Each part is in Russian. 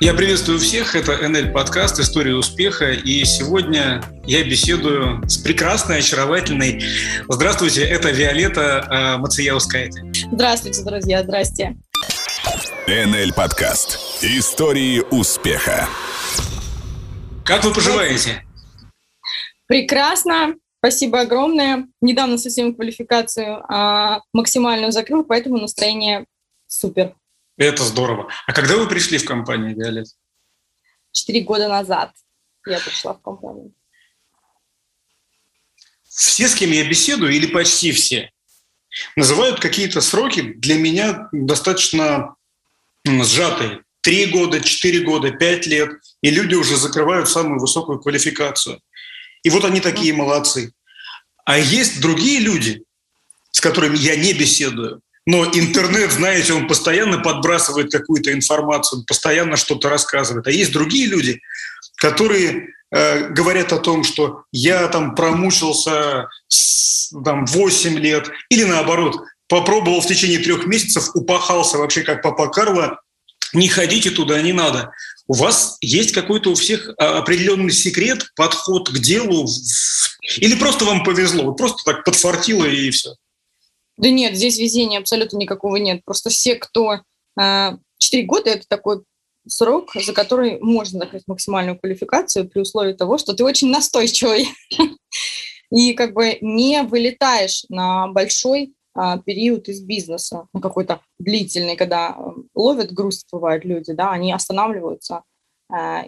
Я приветствую всех, это НЛ-подкаст «История успеха», и сегодня я беседую с прекрасной, очаровательной. Здравствуйте, это Виолетта Мацияускайте. Здравствуйте, друзья, здрасте. НЛ-подкаст «Истории успеха». Как вы поживаете? Прекрасно, спасибо огромное. Недавно совсем квалификацию максимальную закрыл, поэтому настроение супер. Это здорово. А когда вы пришли в компанию, Виолетта? 4 года назад я пришла в компанию. Все, с кем я беседую, или почти все, называют какие-то сроки для меня достаточно сжатые. 3 года, 4 года, 5 лет. И люди уже закрывают самую высокую квалификацию. И вот они такие молодцы. А есть другие люди, с которыми я не беседую, но интернет, знаете, он постоянно подбрасывает какую-то информацию, постоянно что-то рассказывает. А есть другие люди, которые говорят о том, что я там промучился 8 лет, или наоборот, попробовал в течение 3 месяцев, упахался вообще как Папа Карло, не ходите туда, не надо. У вас есть какой-то у всех определенный секрет, подход к делу? Или просто вам повезло, вы просто так подфартило и все? Да нет, здесь везения абсолютно никакого нет. Просто все, кто... 4 года — это такой срок, за который можно закрыть максимальную квалификацию при условии того, что ты очень настойчивый и как бы не вылетаешь на большой период из бизнеса, на какой-то длительный, когда ловят грусть, бывают люди, да, они останавливаются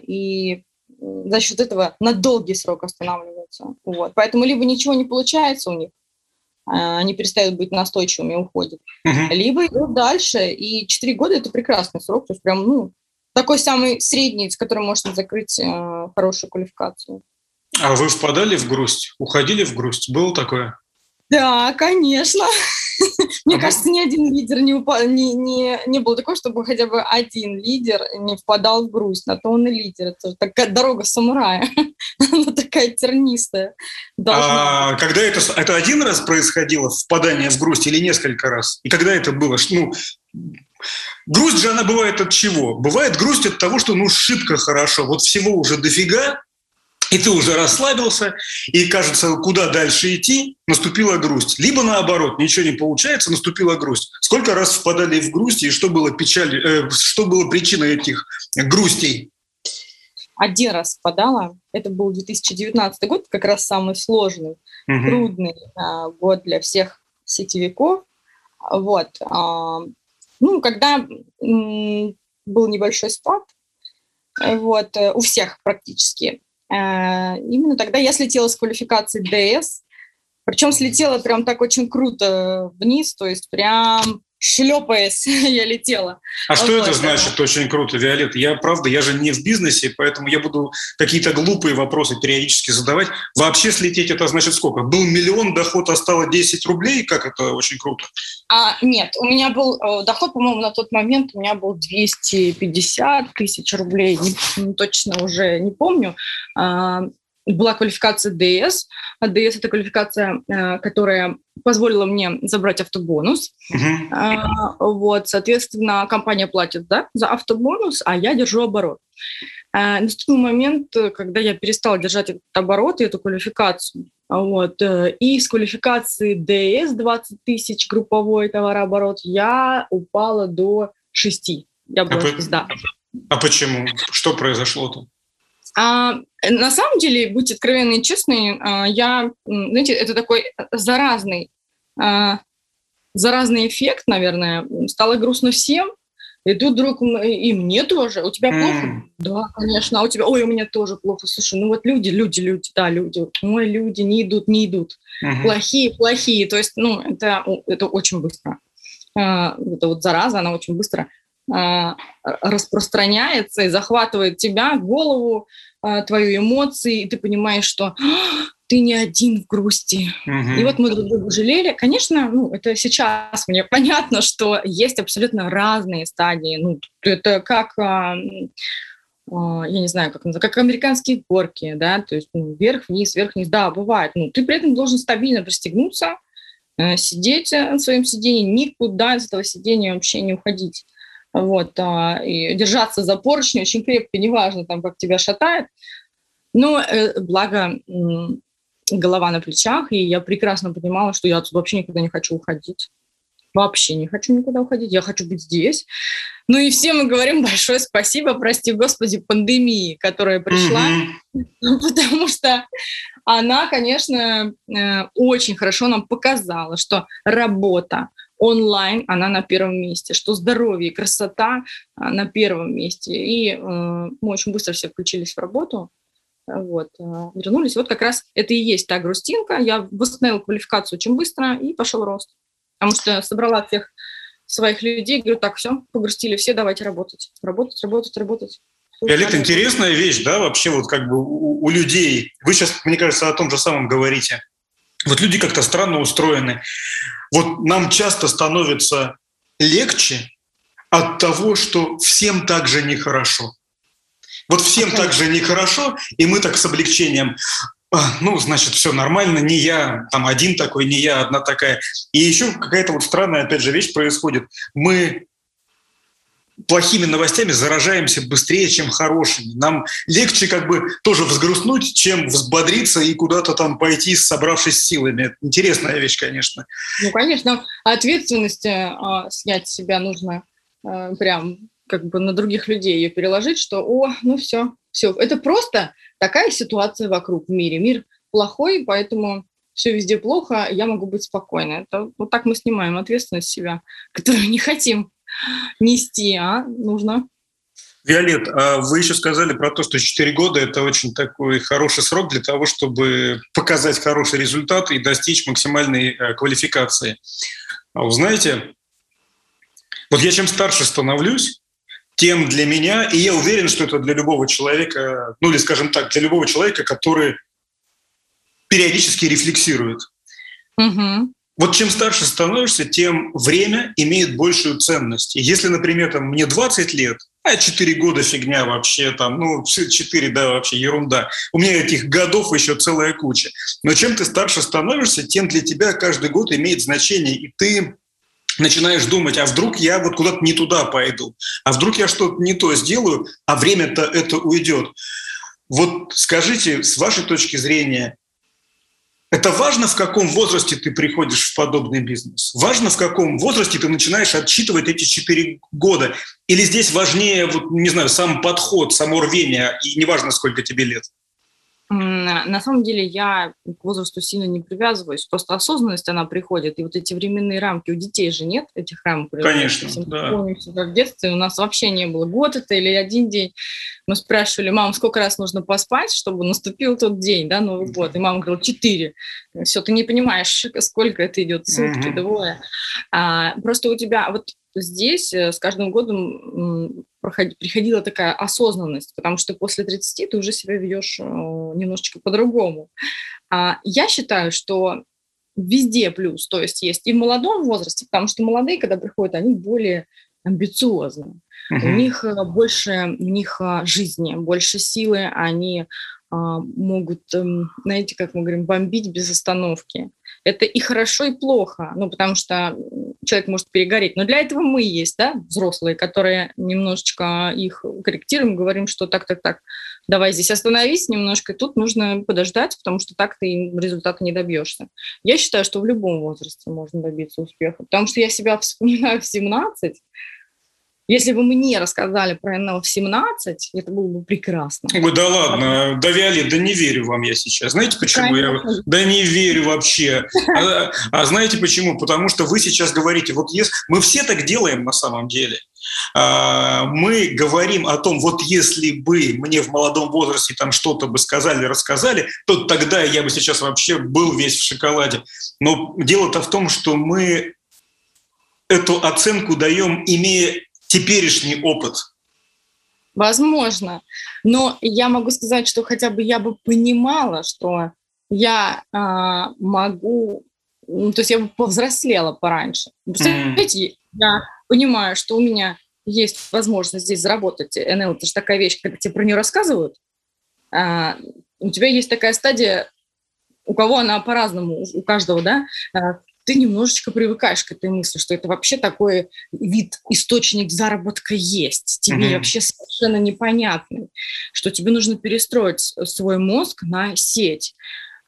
и за счет этого на долгий срок останавливаются. Вот. Поэтому либо ничего не получается у них, они перестают быть настойчивыми и уходят. Либо идут дальше, и 4 года – это прекрасный срок, то есть прям, такой самый средний, с которым можно закрыть хорошую квалификацию. А вы впадали в грусть? Уходили в грусть? Было такое? Да, конечно. Мне кажется, ни один лидер не был такой, чтобы хотя бы один лидер не впадал в грусть. На то он и лидер. Это такая дорога самурая. Она такая тернистая. А когда это один раз происходило, впадание в грусть, или несколько раз? И когда это было? Грусть же она бывает от чего? Бывает грусть от того, что шибко хорошо. Вот всего уже дофига. И ты уже расслабился, и кажется, куда дальше идти, наступила грусть. Либо наоборот, ничего не получается, наступила грусть. Сколько раз впадали в грусть, и что было причиной этих грустей? 1 раз впадала. Это был 2019 год, как раз самый сложный, трудный год для всех сетевиков. Вот. Когда был небольшой спад, вот, у всех практически. Именно тогда я слетела с квалификации ДС, причем слетела прям так очень круто вниз, то есть прям шлепаясь я летела. А что это значит очень круто, Виолетта? Я же не в бизнесе, поэтому я буду какие-то глупые вопросы периодически задавать. Вообще слететь это значит сколько? Был 1 миллион, доход, а стало 10 рублей? Как это очень круто? Нет, у меня был доход, по-моему, на тот момент у меня был 250 тысяч рублей, точно уже не помню. Была квалификация ДС. ДС – это квалификация, которая позволила мне забрать автобонус. Вот, соответственно, компания платит, да, за автобонус, а я держу оборот. Наступил момент, когда я перестала держать этот оборот и эту квалификацию. Вот, и с квалификации ДС 20 тысяч групповой товарооборот я упала до 6. Я бросилась, да. А почему? Что произошло-то? На самом деле, будьте откровенны и честны, это такой заразный эффект, наверное. Стало грустно всем, и тут вдруг и мне тоже. У тебя плохо? Да, конечно. А у тебя? Ой, у меня тоже плохо. Слушай, люди, ой, люди не идут. Плохие. То есть, это очень быстро. Это вот зараза, она очень быстро распространяется и захватывает тебя, голову, твои эмоции, и ты понимаешь, что ты не один в грусти. И вот мы друг друга жалели. Конечно, это сейчас мне понятно, что есть абсолютно разные стадии. Это как, я не знаю, как называется, как американские горки, да, то есть вверх-вниз, вверх-вниз, да, бывает. Ты при этом должен стабильно пристегнуться, сидеть на своем сидении, никуда из этого сидения вообще не уходить. Вот, и держаться за поручни очень крепко, неважно, там, как тебя шатает. Но благо голова на плечах, и я прекрасно понимала, что я отсюда вообще никуда не хочу уходить. Вообще не хочу никуда уходить, я хочу быть здесь. Ну и все мы говорим большое спасибо, прости господи, пандемии, которая пришла, потому что она, конечно, очень хорошо нам показала, что работа онлайн, она на первом месте, что здоровье и красота на первом месте. И мы очень быстро все включились в работу. Вот, вернулись. Вот как раз это и есть та грустинка. Я восстановила квалификацию очень быстро, и пошел рост. Потому что собрала всех своих людей, говорю, так, все, погрустили все, давайте работать. Работать. Виолетта, интересная вещь, да, вообще вот как бы у людей. Вы сейчас, мне кажется, о том же самом говорите. Вот люди как-то странно устроены. Вот нам часто становится легче от того, что всем так же нехорошо. Вот всем так же нехорошо, и мы так с облегчением... Ну, значит, все нормально, не я там один такой, не я одна такая. И еще какая-то вот странная, опять же, вещь происходит. Мы плохими новостями заражаемся быстрее, чем хорошими. Нам легче как бы тоже взгрустнуть, чем взбодриться и куда-то там пойти, собравшись с силами. Это интересная вещь, конечно. Ну, конечно, ответственность снять с себя нужно прям как бы на других людей ее переложить, что «О, ну все». Это просто... Такая ситуация вокруг в мире. Мир плохой, поэтому все везде плохо, я могу быть спокойна. Это, вот так мы снимаем ответственность с себя, которую не хотим нести, а нужно. Виолет, а вы еще сказали про то, что 4 года – это очень такой хороший срок для того, чтобы показать хороший результат и достичь максимальной квалификации. А вы знаете, вот я чем старше становлюсь, тем для меня, и я уверен, что это для любого человека, ну или, скажем так, для любого человека, который периодически рефлексирует. Угу. Вот чем старше становишься, тем время имеет большую ценность. И если, например, там, мне 20 лет, а 4 года фигня вообще, там, ну 4, да, вообще ерунда. У меня этих годов еще целая куча. Но чем ты старше становишься, тем для тебя каждый год имеет значение, и ты... начинаешь думать, а вдруг я вот куда-то не туда пойду, а вдруг я что-то не то сделаю, а время-то это уйдет. Вот скажите, с вашей точки зрения, это важно, в каком возрасте ты приходишь в подобный бизнес? Важно, в каком возрасте ты начинаешь отсчитывать эти 4 года? Или здесь важнее, вот, не знаю, сам подход, само рвение, и неважно, сколько тебе лет? На самом деле я к возрасту сильно не привязываюсь, просто осознанность, она приходит, и вот эти временные рамки, у детей же нет этих рамок. Конечно, да. Мы помним, как в детстве у нас вообще не было год это или один день. Мы спрашивали, мам, сколько раз нужно поспать, чтобы наступил тот день, да, Новый год, и мама говорила, 4. Все, ты не понимаешь, сколько это идет, сутки, двое. Просто у тебя вот здесь с каждым годом приходила такая осознанность, потому что после 30 ты уже себя ведешь немножечко по-другому. Я считаю, что везде плюс, то есть есть и в молодом возрасте, потому что молодые, когда приходят, они более амбициозны, у них больше жизни, больше силы, они могут, знаете, как мы говорим, бомбить без остановки. Это и хорошо, и плохо, ну, потому что человек может перегореть. Но для этого мы есть, да, взрослые, которые немножечко их корректируем, говорим, что так, давай здесь остановись немножко, и тут нужно подождать, потому что так ты результата не добьешься. Я считаю, что в любом возрасте можно добиться успеха, потому что я себя вспоминаю в 17. Если бы мне рассказали про НЛ в 17, это было бы прекрасно. Ой, да ладно, да, Виолет, да не верю вам я сейчас. Знаете почему? Да не верю вообще. А знаете почему? Потому что вы сейчас говорите, вот если мы все так делаем на самом деле. Мы говорим о том, вот если бы мне в молодом возрасте там что-то бы сказали, рассказали, то тогда я бы сейчас вообще был весь в шоколаде. Но дело-то в том, что мы эту оценку даем, имея теперешний опыт? Возможно. Но я могу сказать, что хотя бы я бы понимала, что я могу... То есть я бы повзрослела пораньше. Представляете, я понимаю, что у меня есть возможность здесь заработать. НЛ — это же такая вещь, когда тебе про нее рассказывают. У тебя есть такая стадия, у кого она по-разному, у каждого, да, ты немножечко привыкаешь к этой мысли, что это вообще такой вид, источник заработка есть, тебе вообще совершенно непонятный, что тебе нужно перестроить свой мозг на сеть.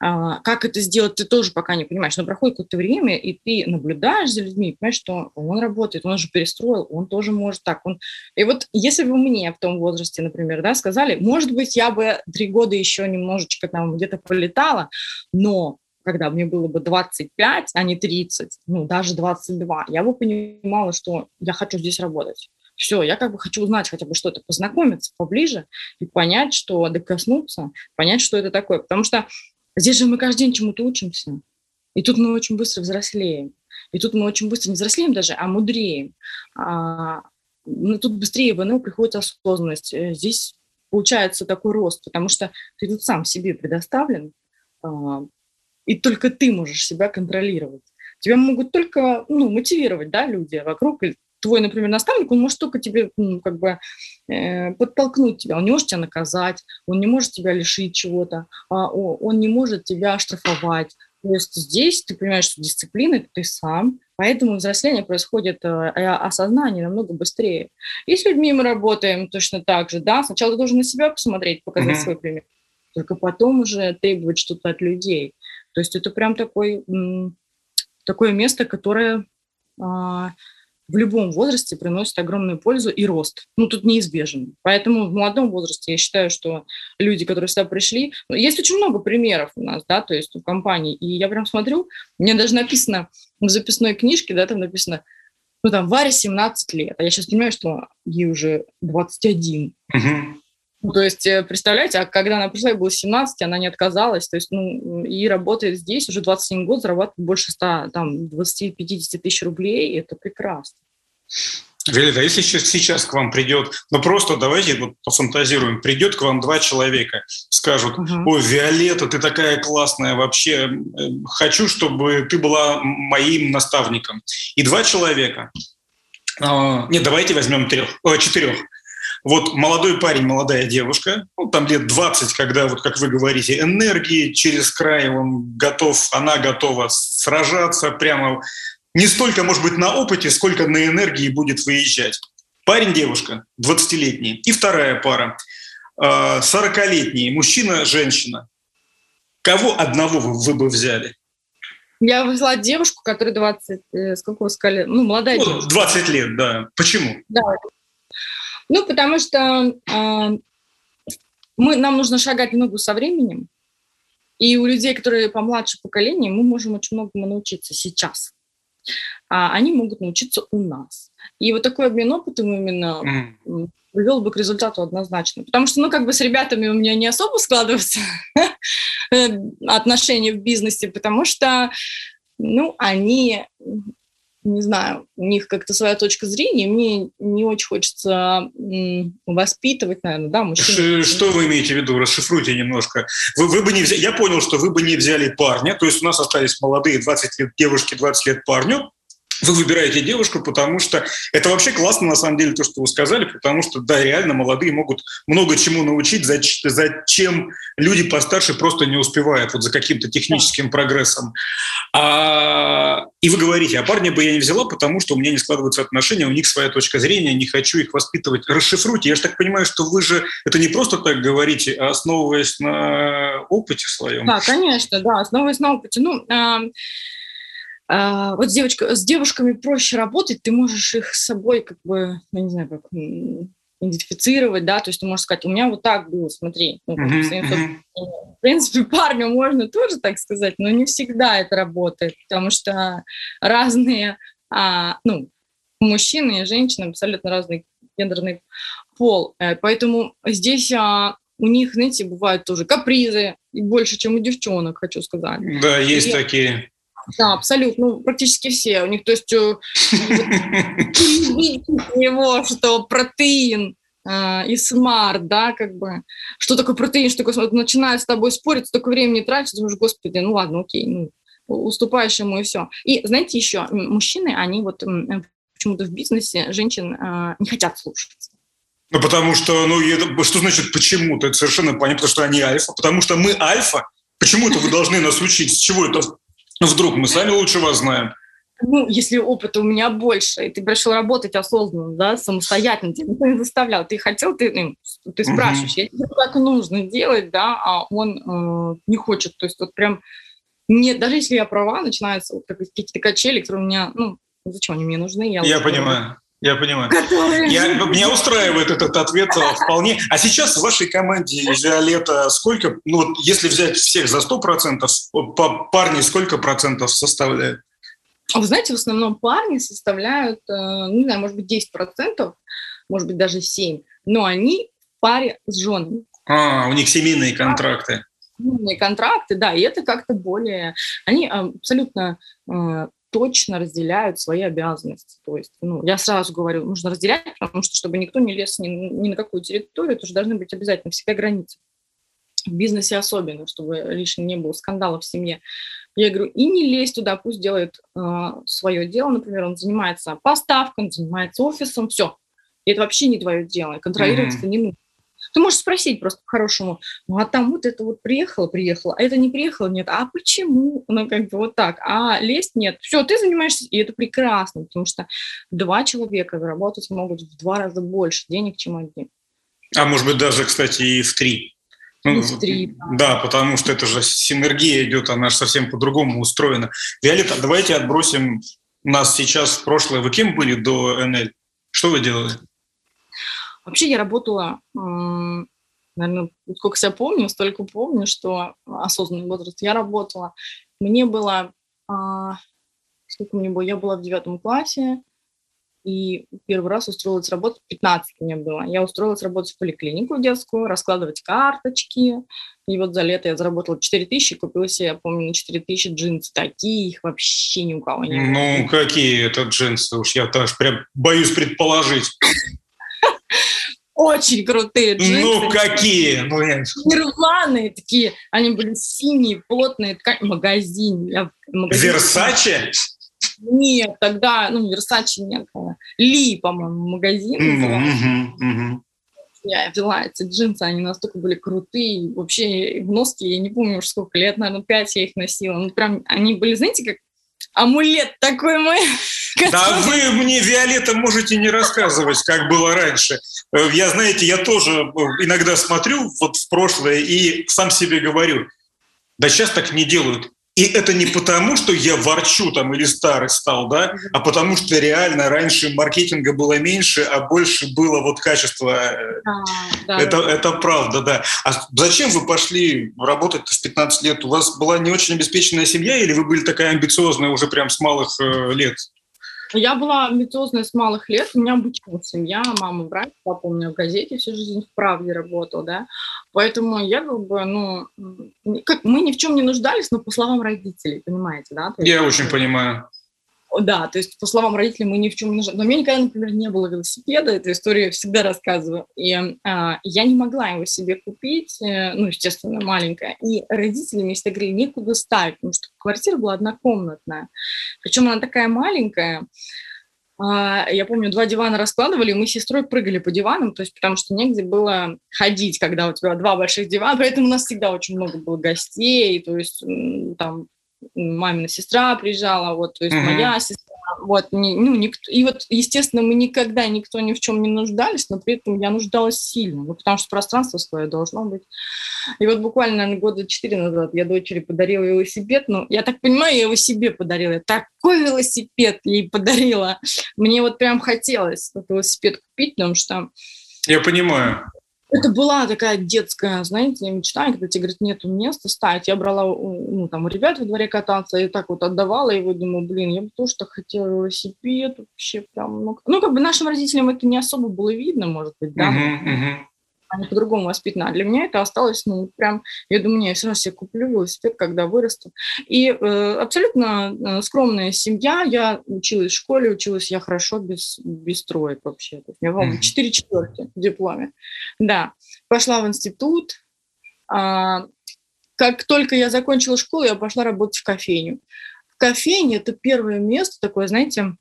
Как это сделать, ты тоже пока не понимаешь, но проходит какое-то время, и ты наблюдаешь за людьми, и понимаешь, что он работает, он же перестроил, он тоже может так. И вот если бы мне в том возрасте, например, да, сказали, может быть, я бы 3 года еще немножечко там где-то полетала, но когда мне было бы 25, а не 30, ну, даже 22, я бы понимала, что я хочу здесь работать. Все, я как бы хочу узнать хотя бы что-то, познакомиться поближе и понять, что докоснуться, понять, что это такое. Потому что здесь же мы каждый день чему-то учимся, и тут мы очень быстро взрослеем, и тут мы очень быстро не взрослеем даже, а мудреем. Но тут быстрее в НЛ приходит осознанность, здесь получается такой рост, потому что ты тут сам себе предоставлен, и только ты можешь себя контролировать. Тебя могут только мотивировать, да, люди вокруг, или твой, например, наставник, он может только тебе подтолкнуть тебя, он не может тебя наказать, он не может тебя лишить чего-то, он не может тебя оштрафовать. То есть здесь ты понимаешь, что дисциплина – это ты сам, поэтому взросление происходит, осознание намного быстрее. И с людьми мы работаем точно так же, да, сначала ты должен на себя посмотреть, показать свой пример, только потом уже требовать что-то от людей. То есть это прям такое место, которое в любом возрасте приносит огромную пользу и рост. Ну, тут неизбежен. Поэтому в молодом возрасте я считаю, что люди, которые сюда пришли... Есть очень много примеров у нас, да, то есть в компании. И я прям смотрю, мне даже написано в записной книжке, да, там написано, Варе 17 лет. А я сейчас понимаю, что ей уже 21. То есть, представляете, а когда она пришла, ей было 17, она не отказалась, то есть, и работает здесь уже 21 год, зарабатывает больше 100, там, 20-50 тысяч рублей, и это прекрасно. Виолетта, если сейчас к вам придет, просто давайте пофантазируем, придет к вам 2 человека, скажут, ой, Виолетта, ты такая классная, вообще хочу, чтобы ты была моим наставником. И 2 человека, давайте возьмем 4. Молодой парень, молодая девушка, там лет 20, когда, как вы говорите, энергии через край, она готова сражаться прямо, не столько, может быть, на опыте, сколько на энергии будет выезжать. Парень-девушка, 20-летний, и 2-я пара, 40-летний, мужчина-женщина. Кого одного вы бы взяли? Я взяла девушку, которая 20, сколько вы сказали, молодая девушка. 20 лет, да. Почему? Да. Потому что нам нужно шагать в ногу со временем, и у людей, которые помладше поколения, мы можем очень многому научиться сейчас. А они могут научиться у нас. И такой обмен опытом именно привел бы к результату однозначно. Потому что, с ребятами у меня не особо складываются отношения в бизнесе, потому что, они... не знаю, у них как-то своя точка зрения, мне не очень хочется воспитывать, наверное, да, мужчин. Что вы имеете в виду? Расшифруйте немножко. Вы бы не взяли, я понял, что вы бы не взяли парня, то есть у нас остались молодые 20 лет девушки, 20 лет парню. Вы выбираете девушку, потому что это вообще классно, на самом деле, то, что вы сказали, потому что, да, реально молодые могут много чему научить, зачем люди постарше просто не успевают за каким-то техническим прогрессом. И вы говорите, а парня бы я не взяла, потому что у меня не складываются отношения, у них своя точка зрения, не хочу их воспитывать. Расшифруйте. Я же так понимаю, что вы же это не просто так говорите, а основываясь на опыте своем. Да, конечно, да, основываясь на опыте. С девушками проще работать, ты можешь их с собой идентифицировать, да, то есть ты можешь сказать, у меня так было, смотри. В принципе, парню можно тоже так сказать, но не всегда это работает, потому что разные, мужчины и женщины абсолютно разный гендерный пол, поэтому здесь... У них, знаете, бывают тоже капризы, и больше, чем у девчонок, хочу сказать. Да, есть такие... Да, абсолютно, практически все у них, то есть у него, что протеин и смарт, да, что такое протеин, что такое смарт, начинает с тобой спорить, столько времени тратить, думаешь, господи, ладно, окей, уступаешь ему и все. И знаете еще, мужчины, они почему-то в бизнесе женщин не хотят слушаться. Потому что, что значит почему-то, это совершенно понятно, потому что они альфа, потому что мы альфа, почему-то вы должны нас учить, с чего это... Ну, вдруг мы сами лучше вас знаем. Ну, если опыта у меня больше, и ты решил работать осознанно, да, самостоятельно, тебя никто не заставлял, ты хотел, ты спрашиваешь, я тебе так нужно делать, да, а он не хочет, то есть вот прям, нет, даже если я права, начинаются вот какие-то качели, которые у меня, ну, зачем они мне нужны? Я понимаю. Меня устраивает этот ответ вполне. А сейчас в вашей команде, Виолетта, сколько, ну, вот если взять всех за 100%, парни сколько процентов составляют? Вы знаете, в основном парни составляют, не знаю, может быть, 10%, может быть, даже 7%, но они в паре с женами. А, у них семейные контракты. Семейные контракты, да, и это как-то более... Они абсолютно точно разделяют свои обязанности. То есть, ну, я сразу говорю, нужно разделять, потому что, чтобы никто не лез ни на какую территорию, тоже должны быть обязательно всегда границы. В бизнесе особенно, чтобы лишним не было скандалов в семье. Я говорю, и не лезь туда, пусть делает свое дело, например, он занимается поставками, занимается офисом, все. И это вообще не твое дело, контролировать это не нужно. Ты можешь спросить просто по-хорошему, ну, а там вот это вот приехало, а это не приехало, нет, а почему? Ну, как бы вот так, а лезть нет. Все, ты занимаешься, и это прекрасно, потому что два человека заработать могут в 2 раза больше денег, чем один. А может быть, даже, кстати, и в 3. Ну, да, потому что это же синергия идет, она же совсем по-другому устроена. Виолетта, давайте отбросим нас сейчас в прошлое. Вы кем были до НЛ? Что вы делали? Вообще я работала, наверное, сколько себя помню, столько помню, что осознанный возраст я работала. Мне было, сколько мне было, я была в 9 классе. И первый раз устроилась работать, 15 мне было. Я устроилась работать в поликлинику детскую, раскладывать карточки. И вот за лето я заработала 4000, купила себе, я помню, на 4000 джинсы. Такие их вообще ни у кого не было. Ну, какие это джинсы? Уж я даже прям боюсь предположить. Очень крутые джинсы. Ну, какие? Нирваны такие. Они были синие, плотные ткани. Магазин. Версаче? Нет, тогда, ну, Версачи нет. Ли, по-моему, магазин. Я взяла эти джинсы, они настолько были крутые. Вообще, в носке, я не помню уже сколько лет, наверное, 5 я их носила. Ну, прям, они были, знаете, как амулет такой мой. Да вы мне, Виолетта, можете не рассказывать, как было раньше. Я, знаете, я тоже иногда смотрю вот в прошлое и сам себе говорю, да сейчас так не делают. И это не потому, что я ворчу там или старый стал, да, а потому что реально раньше маркетинга было меньше, а больше было вот качество. Да, это правда, да. А зачем вы пошли работать в 15 лет? У вас была не очень обеспеченная семья или вы были такая амбициозная уже прям с малых лет? Я была амбициозная с малых лет, у меня обычная семья, мама врач, папа у меня в газете всю жизнь, в «Правде» работал, да, поэтому я как бы, ну, как, мы ни в чем не нуждались, но по словам родителей, понимаете, да? Я очень понимаю. Да, то есть по словам родителей мы ни в чем не нуждались, но у меня никогда, например, не было велосипеда, эту историю я всегда рассказываю, и я не могла его себе купить, ну, естественно, маленькая, и родители мне всегда говорили, некуда ставить, потому что квартира была однокомнатная, причем она такая маленькая, я помню, 2 дивана раскладывали, и мы с сестрой прыгали по диванам, то есть потому что негде было ходить, когда у тебя 2 больших дивана, поэтому у нас всегда очень много было гостей, то есть там... Мамина сестра приезжала, вот, то есть моя сестра, вот, ну, никто, и вот, естественно, мы никогда никто ни в чем не нуждались, но при этом я нуждалась сильно, ну, потому что пространство свое должно быть. И вот буквально, наверное, 4 года назад я дочери подарила велосипед, ну, я так понимаю, я его себе подарила, я такой велосипед ей подарила, мне вот прям хотелось этот велосипед купить, потому что... Я понимаю. Это была такая детская, знаете, мечта, когда тебе говорят, нету места ставить. Я брала, ну, там, у ребят во дворе кататься, и так вот отдавала его, думаю, блин, я бы тоже так хотела велосипед вообще прям. Ну, как бы нашим родителям это не особо было видно, может быть, да? Они по-другому воспитаны. А для меня это осталось, ну, прям, я думаю, я все равно себе куплю велосипед, когда вырасту. И абсолютно скромная семья. Я училась в школе, училась я хорошо, без троек вообще. У меня 4 четверки в дипломе. Да. Пошла в институт. Как только я закончила школу, я пошла работать в кофейню. В кофейне это первое место такое, знаете,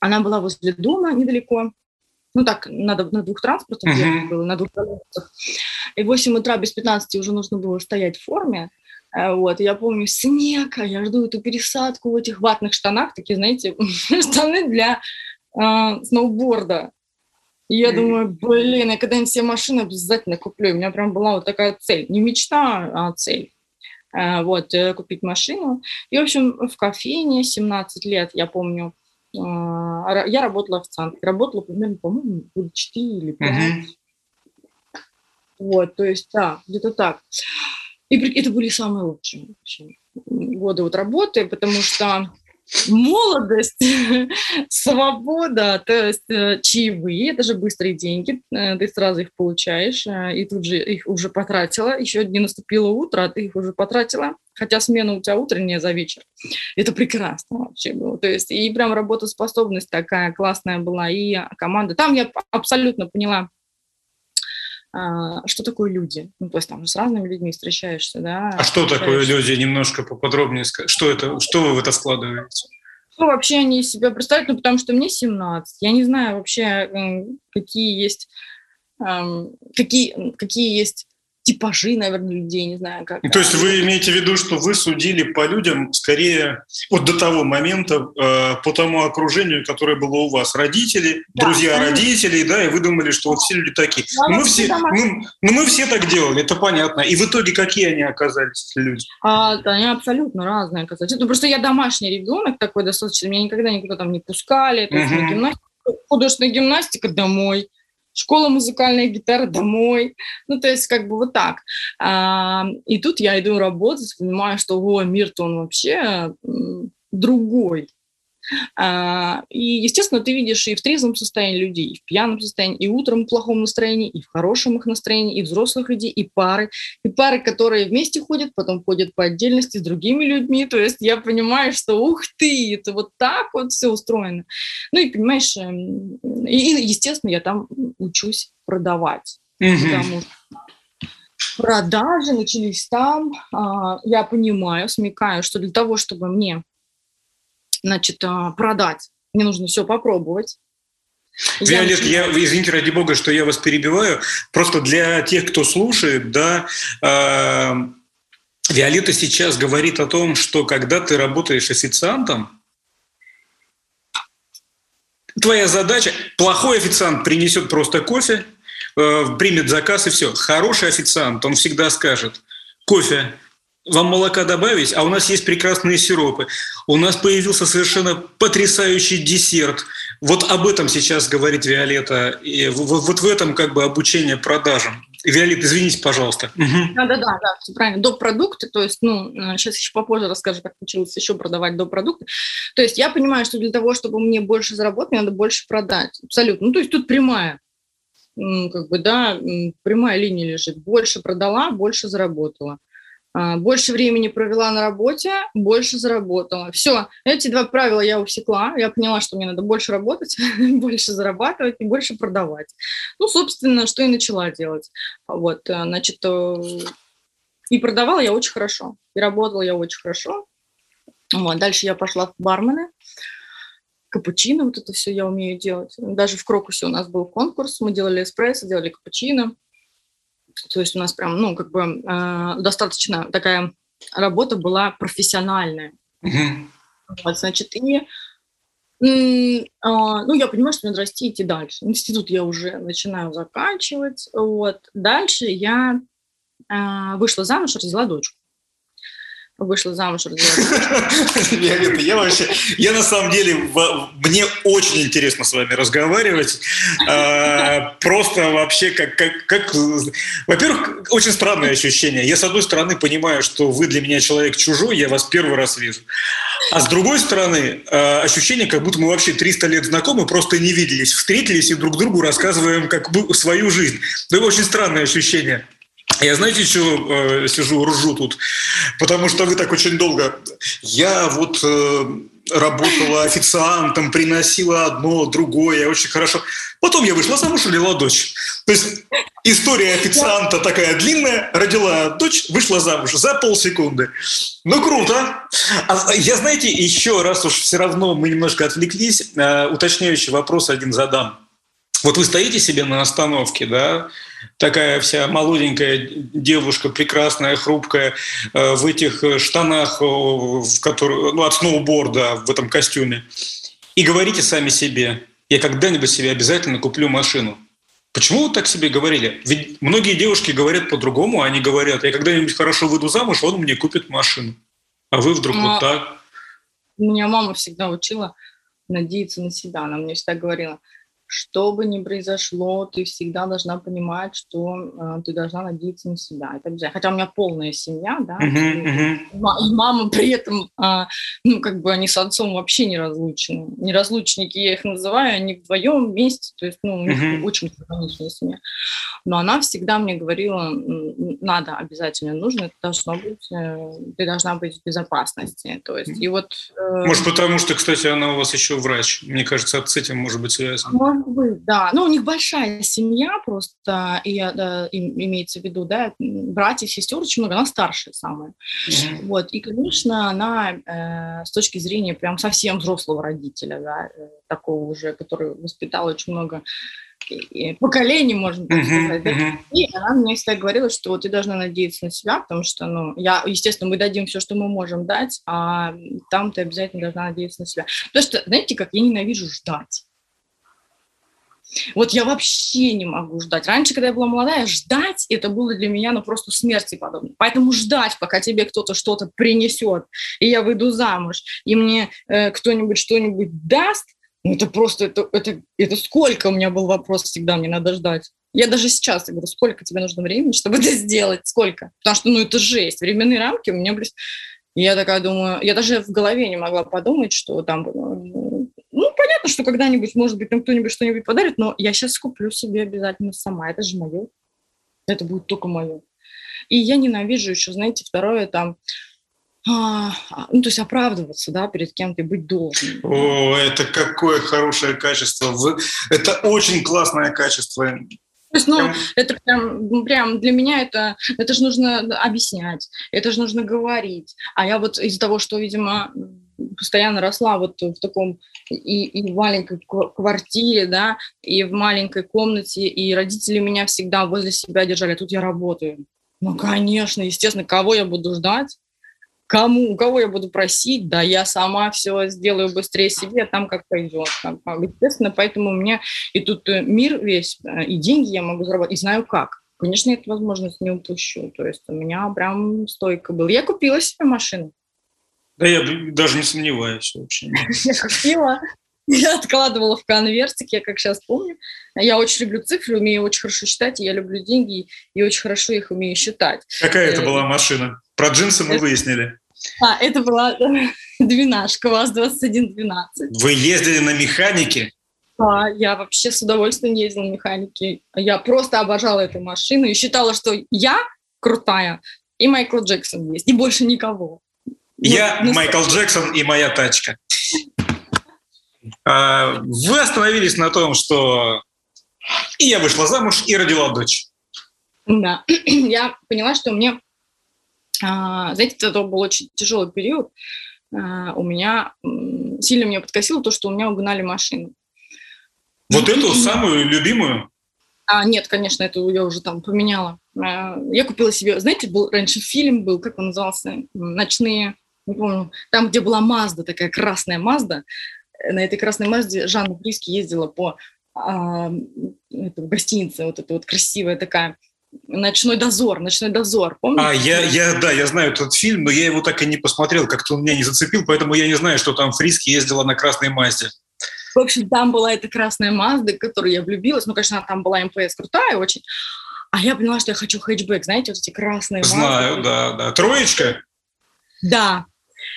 она была возле дома недалеко. Ну так, надо на 2 транспортах было, на 2 колесах. И в 8 утра без 15 уже нужно было стоять в форме. Вот, я помню снег, я жду эту пересадку в этих ватных штанах, такие, знаете, штаны для сноуборда. И я думаю, блин, я когда-нибудь себе машину обязательно куплю. У меня прям была вот такая цель, не мечта, а цель. Вот, купить машину. И, в общем, в кофейне 17 лет, я помню, я работала официанткой. Работала примерно, по-моему, 4 или 5. Вот, то есть, да, где-то так. И это были самые лучшие годы вот работы, потому что молодость, свобода, то есть чаевые, это же быстрые деньги, ты сразу их получаешь, и тут же их уже потратила, еще не наступило утро, а ты их уже потратила, хотя смена у тебя утренняя за вечер. Это прекрасно вообще было, то есть и прям работоспособность такая классная была, и команда. Там я абсолютно поняла, что такое люди. Ну, то есть там с разными людьми встречаешься, да. А что такое люди? Немножко поподробнее сказать. Что это? Что вы в это складываете? Что вообще они из себя представляют? Ну, потому что мне 17. Я не знаю вообще, какие есть типажи, наверное, людей, не знаю, как. То есть вы имеете в виду, что вы судили по людям скорее вот до того момента, по тому окружению, которое было у вас, родители, да, друзья родителей, да, и вы думали, что вот все люди такие. Мы все так делали, это понятно. И в итоге какие они оказались люди? Да, они абсолютно разные оказались. Ну, просто я домашний ребенок такой достаточно, меня никогда никуда там не пускали, то есть художественная гимнастика домой. Школа музыкальная, гитара домой. Ну, то есть, как бы вот так. И тут я иду работать, понимаю, что мир-то он вообще другой. И, естественно, ты видишь и в трезвом состоянии людей, и в пьяном состоянии, и утром в плохом настроении, и в хорошем их настроении, и взрослых людей, и пары, которые вместе ходят, потом ходят по отдельности с другими людьми, то есть я понимаю, что ух ты, это вот так вот все устроено. Ну и, понимаешь, и естественно, я там учусь продавать, потому что продажи начались там, я понимаю, смекаю, что для того, чтобы мне продать. Мне нужно все попробовать. Виолетта, извините, ради бога, что я вас перебиваю. Просто для тех, кто слушает, да, Виолетта сейчас говорит о том, что когда ты работаешь официантом, твоя задача... Плохой официант принесет просто кофе, примет заказ и все. Хороший официант, он всегда скажет: кофе, вам молока добавить, а у нас есть прекрасные сиропы. У нас появился совершенно потрясающий десерт. Вот об этом сейчас говорит Виолетта. И вот в этом как бы обучение продажам. Виолетта, извините, пожалуйста. Да, все правильно. Допродукты, то есть, сейчас еще попозже расскажу, как получилось еще продавать допродукты. То есть я понимаю, что для того, чтобы мне больше заработать, мне надо больше продать. Абсолютно. Ну, то есть тут прямая. Как бы, да, прямая линия лежит. Больше продала, больше заработала. Больше времени провела на работе, больше заработала. Все, эти два правила я усекла. Я поняла, что мне надо больше работать, больше зарабатывать и больше продавать. Ну, собственно, что и начала делать. Вот, значит, и продавала я очень хорошо, и работала я очень хорошо. Вот, дальше я пошла в бармены. Капучино, вот это все я умею делать. Даже в Крокусе у нас был конкурс. Мы делали эспрессо, делали капучино. То есть у нас прям, достаточно такая работа была профессиональная. Вот, значит, и, я понимаю, что надо расти, идти дальше. Институт я уже начинаю заканчивать. Вот. Дальше я вышла замуж, родила дочку. Виолетта, я на самом деле, мне очень интересно с вами разговаривать. Просто вообще, как... Во-первых, очень странное ощущение. Я, с одной стороны, понимаю, что вы для меня человек чужой, я вас первый раз вижу. А с другой стороны, ощущение, как будто мы вообще 300 лет знакомы, просто не виделись, встретились и друг другу рассказываем как бы свою жизнь. Это очень странное ощущение. Я, знаете, еще сижу, ржу тут, потому что вы так очень долго... Я вот работала официантом, приносила одно, другое, очень хорошо. Потом я вышла замуж, родила дочь. То есть история официанта такая длинная, родила дочь, вышла замуж за полсекунды. Ну, круто. А я, знаете, еще раз уж все равно мы немножко отвлеклись, уточняющий вопрос один задам. Вот вы стоите себе на остановке, да, такая вся молоденькая девушка, прекрасная, хрупкая, в этих штанах, в которых, ну, от сноуборда, в этом костюме, и говорите сами себе: я когда-нибудь себе обязательно куплю машину. Почему вы так себе говорили? Ведь многие девушки говорят по-другому, они говорят: я когда-нибудь хорошо выйду замуж, он мне купит машину. А вы вдруг вот так. Меня мама всегда учила надеяться на себя. Она мне всегда говорила: что бы ни произошло, ты всегда должна понимать, что ты должна надеяться на себя. Это обязательно. Хотя у меня полная семья, да, и мама при этом, ну, как бы они с отцом вообще не разлучены. Неразлучники, я их называю, они вдвоем вместе, то есть, ну, у них очень гармоничная семья. Но она всегда мне говорила: надо, обязательно, нужно, это должно быть, ты должна быть в безопасности. То есть, и вот, может, потому что, кстати, она у вас еще врач. Мне кажется, от с этим может быть связано. Быть, да. Ну, у них большая семья просто, и, да, имеется в виду, да, братьев, сестер очень много, она старшая самая. Вот. И, конечно, она с точки зрения прям совсем взрослого родителя, да, такого уже, который воспитал очень много поколений, можно так сказать. И она мне всегда говорила, что вот ты должна надеяться на себя, потому что, ну, я, естественно, мы дадим все, что мы можем дать, а там ты обязательно должна надеяться на себя. Потому что, знаете, как я ненавижу ждать. Вот я вообще не могу ждать. Раньше, когда я была молодая, ждать это было для меня, ну, просто смерти подобно. Поэтому ждать, пока тебе кто-то что-то принесет, и я выйду замуж, и мне кто-нибудь что-нибудь даст, ну, это просто, это сколько, у меня был вопрос всегда, мне надо ждать. Я даже сейчас говорю: сколько тебе нужно времени, чтобы это сделать, сколько? Потому что, ну, это жесть, временные рамки у меня были. Я такая думаю, я даже в голове не могла подумать, что там... Ну, понятно, что когда-нибудь, может быть, там кто-нибудь что-нибудь подарит, но я сейчас куплю себе обязательно сама. Это же мое. Это будет только мое. И я ненавижу еще, знаете, второе там... ну, то есть оправдываться, да, перед кем-то и быть должным. О, это какое хорошее качество. Это очень классное качество. То есть, ну, это прям для меня это же нужно объяснять, это же нужно говорить. А я вот из-за того, что, видимо, постоянно росла вот в таком и в маленькой квартире, да, и в маленькой комнате, и родители меня всегда возле себя держали. А тут я работаю. Ну, конечно, естественно, кого я буду ждать? У кого я буду просить? Да, я сама все сделаю быстрее себе, а там как пойдет. Естественно, поэтому у меня и тут мир весь, и деньги я могу заработать, и знаю как. Конечно, я эту возможность не упущу. То есть у меня прям стойка была. Я купила себе машину. Да я даже не сомневаюсь вообще. Я купила, я откладывала в конвертик, я как сейчас помню. Я очень люблю цифры, умею очень хорошо считать, и я люблю деньги, и очень хорошо их умею считать. Какая это была машина? Про джинсы мы выяснили. А, это была двенашка, ВАЗ-2112. Вы ездили на механике? Да, я вообще с удовольствием ездила на механике. Я просто обожала эту машину и считала, что я крутая, и Майкл Джексон есть, и больше никого. Я Майкл Джексон и моя тачка. Вы остановились на том, что и я вышла замуж, и родила дочь. Да, я поняла, что мне... Знаете, это был очень тяжелый период. У меня сильно меня подкосило то, что у меня угнали машину. Вот эту самую любимую? Нет, конечно, эту я уже там поменяла. Я купила себе, знаете, был раньше фильм был, как он назывался, «Ночные», не помню, там, где была Мазда, такая красная Мазда. На этой красной Мазде Жанна Фриске ездила по гостинице, вот эта вот красивая такая. «Ночной дозор», помните? Я знаю этот фильм, но я его так и не посмотрел, как-то он меня не зацепил, поэтому я не знаю, что там Фриске ездила на красной Мазде. В общем, там была эта красная Мазда, в которую я влюбилась, ну, конечно, там была МПС крутая очень, а я поняла, что я хочу хэтчбэк, знаете, вот эти красные Мазды. Знаю, да. Троечка? Да.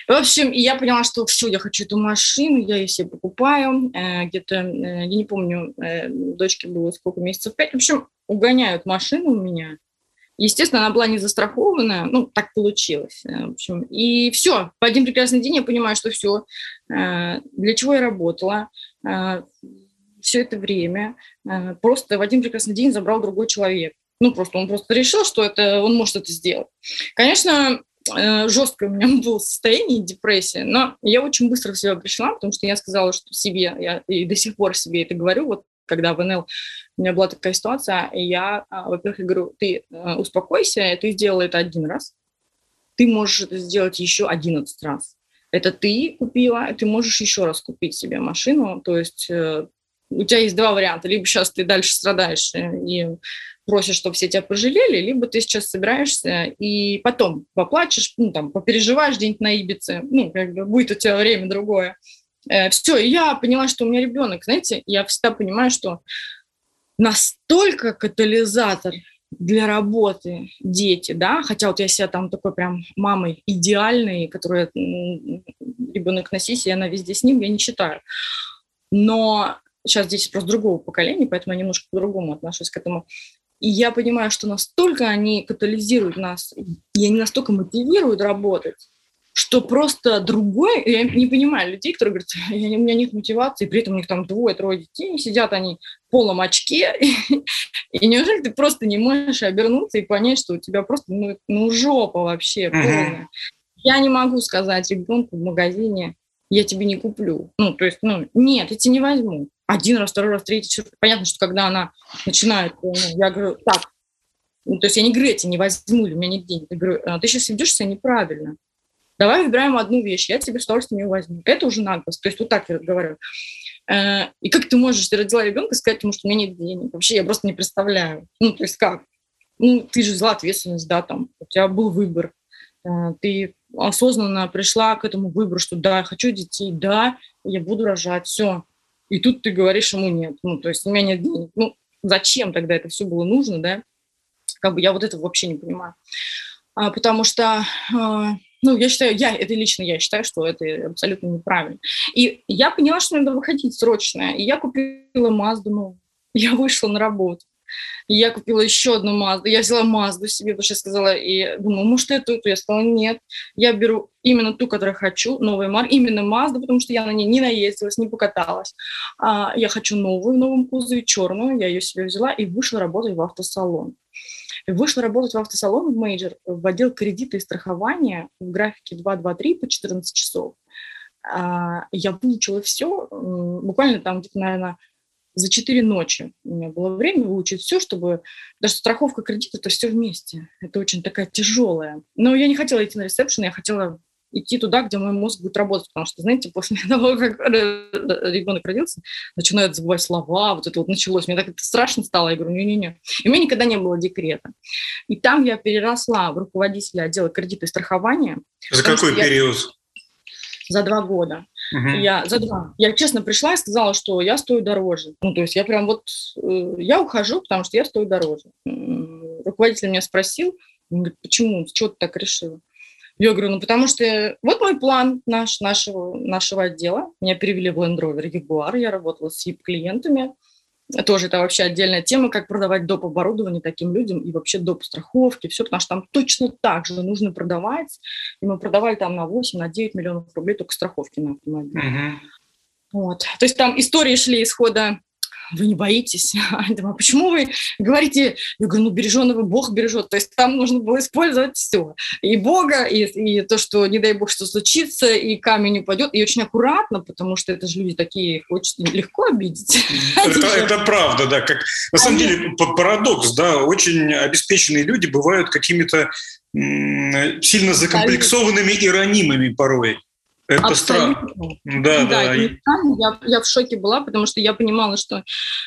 В общем, я поняла, что все, я хочу эту машину, я ее себе покупаю, где-то, я не помню, дочке было сколько, месяцев 5, в общем, угоняют машину у меня. Естественно, она была не застрахована, ну, так получилось, в общем. И все, в один прекрасный день я понимаю, что все, для чего я работала все это время, просто в один прекрасный день забрал другой человек. Ну, просто он просто решил, что это он может это сделать. Конечно, жесткое у меня было состояние, депрессия, но я очень быстро в себя пришла, потому что я сказала, что себе, я и до сих пор себе это говорю, вот когда в НЛ у меня была такая ситуация, и я, во-первых, я говорю, ты успокойся, ты сделал это один раз, ты можешь это сделать еще 11 раз. Это ты купила, ты можешь еще раз купить себе машину, то есть у тебя есть два варианта, либо сейчас ты дальше страдаешь и просишь, чтобы все тебя пожалели, либо ты сейчас собираешься и потом поплачешь, ну, там, попереживаешь где-нибудь на Ибице, ну, как бы будет у тебя время другое. Все, и я поняла, что у меня ребенок, знаете, я всегда понимаю, что настолько катализатор для работы дети, да, хотя вот я себя там такой прям мамой идеальной, которая ребенок на сисе, и она везде с ним, я не считаю. Но сейчас дети просто другого поколения, поэтому я немножко по-другому отношусь к этому. И я понимаю, что настолько они катализируют нас, и они настолько мотивируют работать, что просто другой, я не понимаю людей, которые говорят, у меня нет мотивации, при этом у них там 2-3 детей, сидят они в полном очке, и неужели ты просто не можешь обернуться и понять, что у тебя просто, ну, жопа вообще полная. Я не могу сказать ребенку в магазине, я тебе не куплю, ну, то есть, ну, нет, я тебя не возьму. Один раз, второй раз, третий, понятно, что когда она начинает, я говорю, так, ну, то есть я не говорю, я тебя не возьму, или у меня нет денег, я говорю, ты сейчас ведешь себя неправильно. Давай выбираем одну вещь, я тебе с удовольствием ее возьму. Это уже наглость. То есть вот так я разговариваю. И как ты можешь, ты родила ребенка, сказать ему, что у меня нет денег? Вообще я просто не представляю. Ну, то есть как? Ну, ты же взяла ответственность, да, там, у тебя был выбор. Ты осознанно пришла к этому выбору, что да, я хочу детей, да, я буду рожать, все. И тут ты говоришь ему нет. Ну, то есть у меня нет денег. Ну, зачем тогда это все было нужно, да? Как бы я вот этого вообще не понимаю. Потому что... Ну, я считаю, это лично я считаю, что это абсолютно неправильно. И я поняла, что надо выходить срочно. И я купила Мазду новую. Я вышла на работу. И я купила еще одну Мазду. Я взяла Мазду себе, потому что я сказала, и думаю, может, эту? Я сказала, нет. Я беру именно ту, которую хочу, новую марку, именно Мазду, потому что я на ней не наездилась, не покаталась. Я хочу новую, в новом кузове, черную. Я ее себе взяла и вышла работать в автосалон. Вышла работать в автосалон, в мейджор, в отдел кредита и страхования в графике 2-2-3 по 14 часов. Я выучила все, буквально там где-то, наверное, за 4 ночи у меня было время выучить все, чтобы... Даже страховка кредита – это все вместе. Это очень такая тяжелая. Но я не хотела идти на ресепшн, я хотела идти туда, где мой мозг будет работать, потому что, знаете, после того, как ребенок родился, начинают забывать слова, вот это вот началось, мне так это страшно стало, я говорю, не-не-не. И у меня никогда не было декрета. И там я переросла в руководителя отдела кредита и страхования. За какой период? За 2 года. Угу. Я честно пришла и сказала, что я стою дороже. Ну, то есть я прям вот, я ухожу, потому что я стою дороже. Руководитель меня спросил, он говорит, почему, с чего ты так решила? Я говорю, ну потому что вот мой план нашего отдела. Меня перевели в Land Rover Jaguar, я работала с ИП-клиентами. Тоже это вообще отдельная тема, как продавать доп. Оборудование таким людям и вообще доп. Страховки, все, потому что там точно так же нужно продавать. И мы продавали там на 8-9 миллионов рублей только страховки на автомобиль. Uh-huh. Вот. То есть там истории шли исхода вы не боитесь? Я думаю, а почему вы говорите? Я говорю, ну, береженого Бог бережет. То есть там нужно было использовать все. И Бога, и то, что, не дай Бог, что случится, и камень упадет. И очень аккуратно, потому что это же люди такие, их очень легко обидеть. Это правда, да. Как, на самом деле парадокс, да. Очень обеспеченные люди бывают какими-то сильно закомплексованными и ранимыми порой. Это абсолютно. Странно. Да. И там я в шоке была, потому что я понимала, что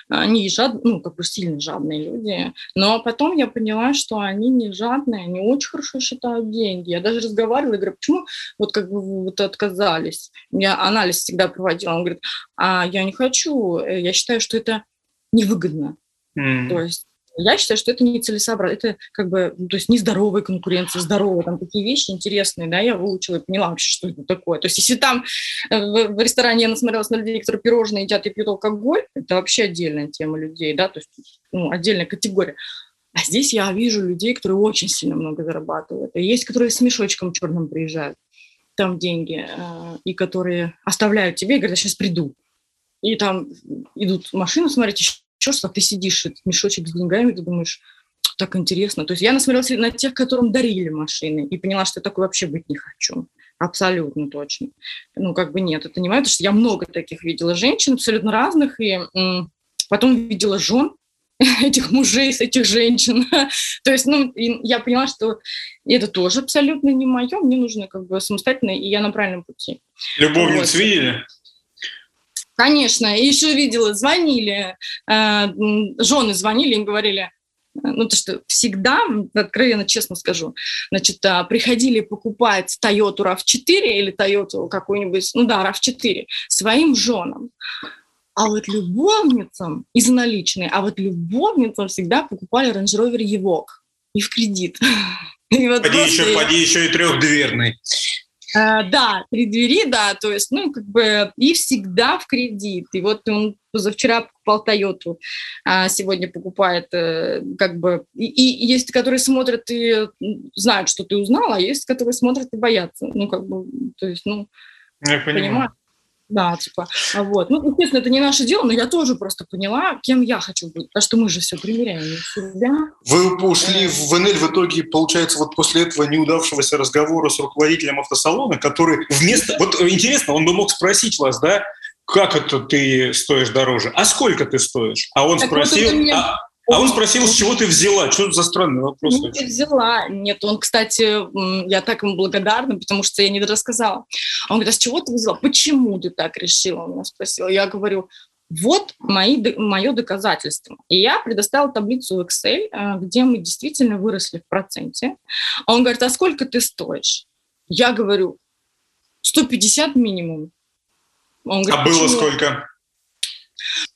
они жадные, ну, как бы сильно жадные люди, но потом я поняла, что они не жадные, они очень хорошо считают деньги. Я даже разговаривала и говорю, почему вот как бы вот отказались? Я анализ всегда проводила. Он говорит, я не хочу, я считаю, что это невыгодно. То есть я считаю, что это нецелесообразно, это как бы, то есть нездоровая конкуренция, здоровая, там такие вещи интересные, да, я выучила и поняла вообще, что это такое. То есть если там в ресторане я насмотрелась на людей, которые пирожные едят и пьют алкоголь, это вообще отдельная тема людей, да, то есть, ну, отдельная категория. А здесь я вижу людей, которые очень сильно много зарабатывают, и есть, которые с мешочком черным приезжают, там деньги, и которые оставляют тебе и говорят, я сейчас приду. И там идут машину смотреть, еще что-то, ты сидишь, этот мешочек с деньгами, ты думаешь, так интересно. То есть я насмотрелась на тех, которым дарили машины, и поняла, что я такой вообще быть не хочу. Абсолютно точно. Ну, как бы нет, это не мое, потому что я много таких видела женщин, абсолютно разных, и потом видела жен этих мужей с этих женщин. То есть, ну, я поняла, что это тоже абсолютно не мое, мне нужно как бы самостоятельно, и я на правильном пути. Любовниц вот. Видели? Конечно, и еще видела, звонили, жены звонили, им говорили, ну, то, что всегда, откровенно, честно скажу, значит, приходили покупать Toyota RAV4 или Toyota какую-нибудь, ну да, RAV4, своим женам. А вот любовницам из наличной, а вот любовницам всегда покупали Range Rover Evoque и в кредит. И вот поди еще и трехдверный. Да, три двери, да, то есть, ну, как бы, и всегда в кредит. И вот он позавчера покупал Toyota, а сегодня покупает, как бы, и есть, которые смотрят и знают, что ты узнала, а есть, которые смотрят и боятся. Ну, как бы, то есть, ну, я понимаю. Да, типа, вот. Ну, естественно, это не наше дело, но я тоже просто поняла, кем я хочу быть, потому что мы же все примеряем себя. Вы ушли в НЛ в итоге, получается, вот после этого неудавшегося разговора с руководителем автосалона, который вместо... Вот интересно, он бы мог спросить вас, да, как это ты стоишь дороже, а сколько ты стоишь? А он так спросил... Вот А он спросил, с чего ты взяла? Что это за странный вопрос? Ну, я взяла. Нет, он, кстати, я так ему благодарна, потому что я не рассказала. Он говорит, а с чего ты взяла? Почему ты так решила? Он меня спросил. Я говорю, вот мое доказательство. И я предоставила таблицу в Excel, где мы действительно выросли в проценте. А он говорит, а сколько ты стоишь? Я говорю, 150 минимум. Он говорит, а было почему? Сколько?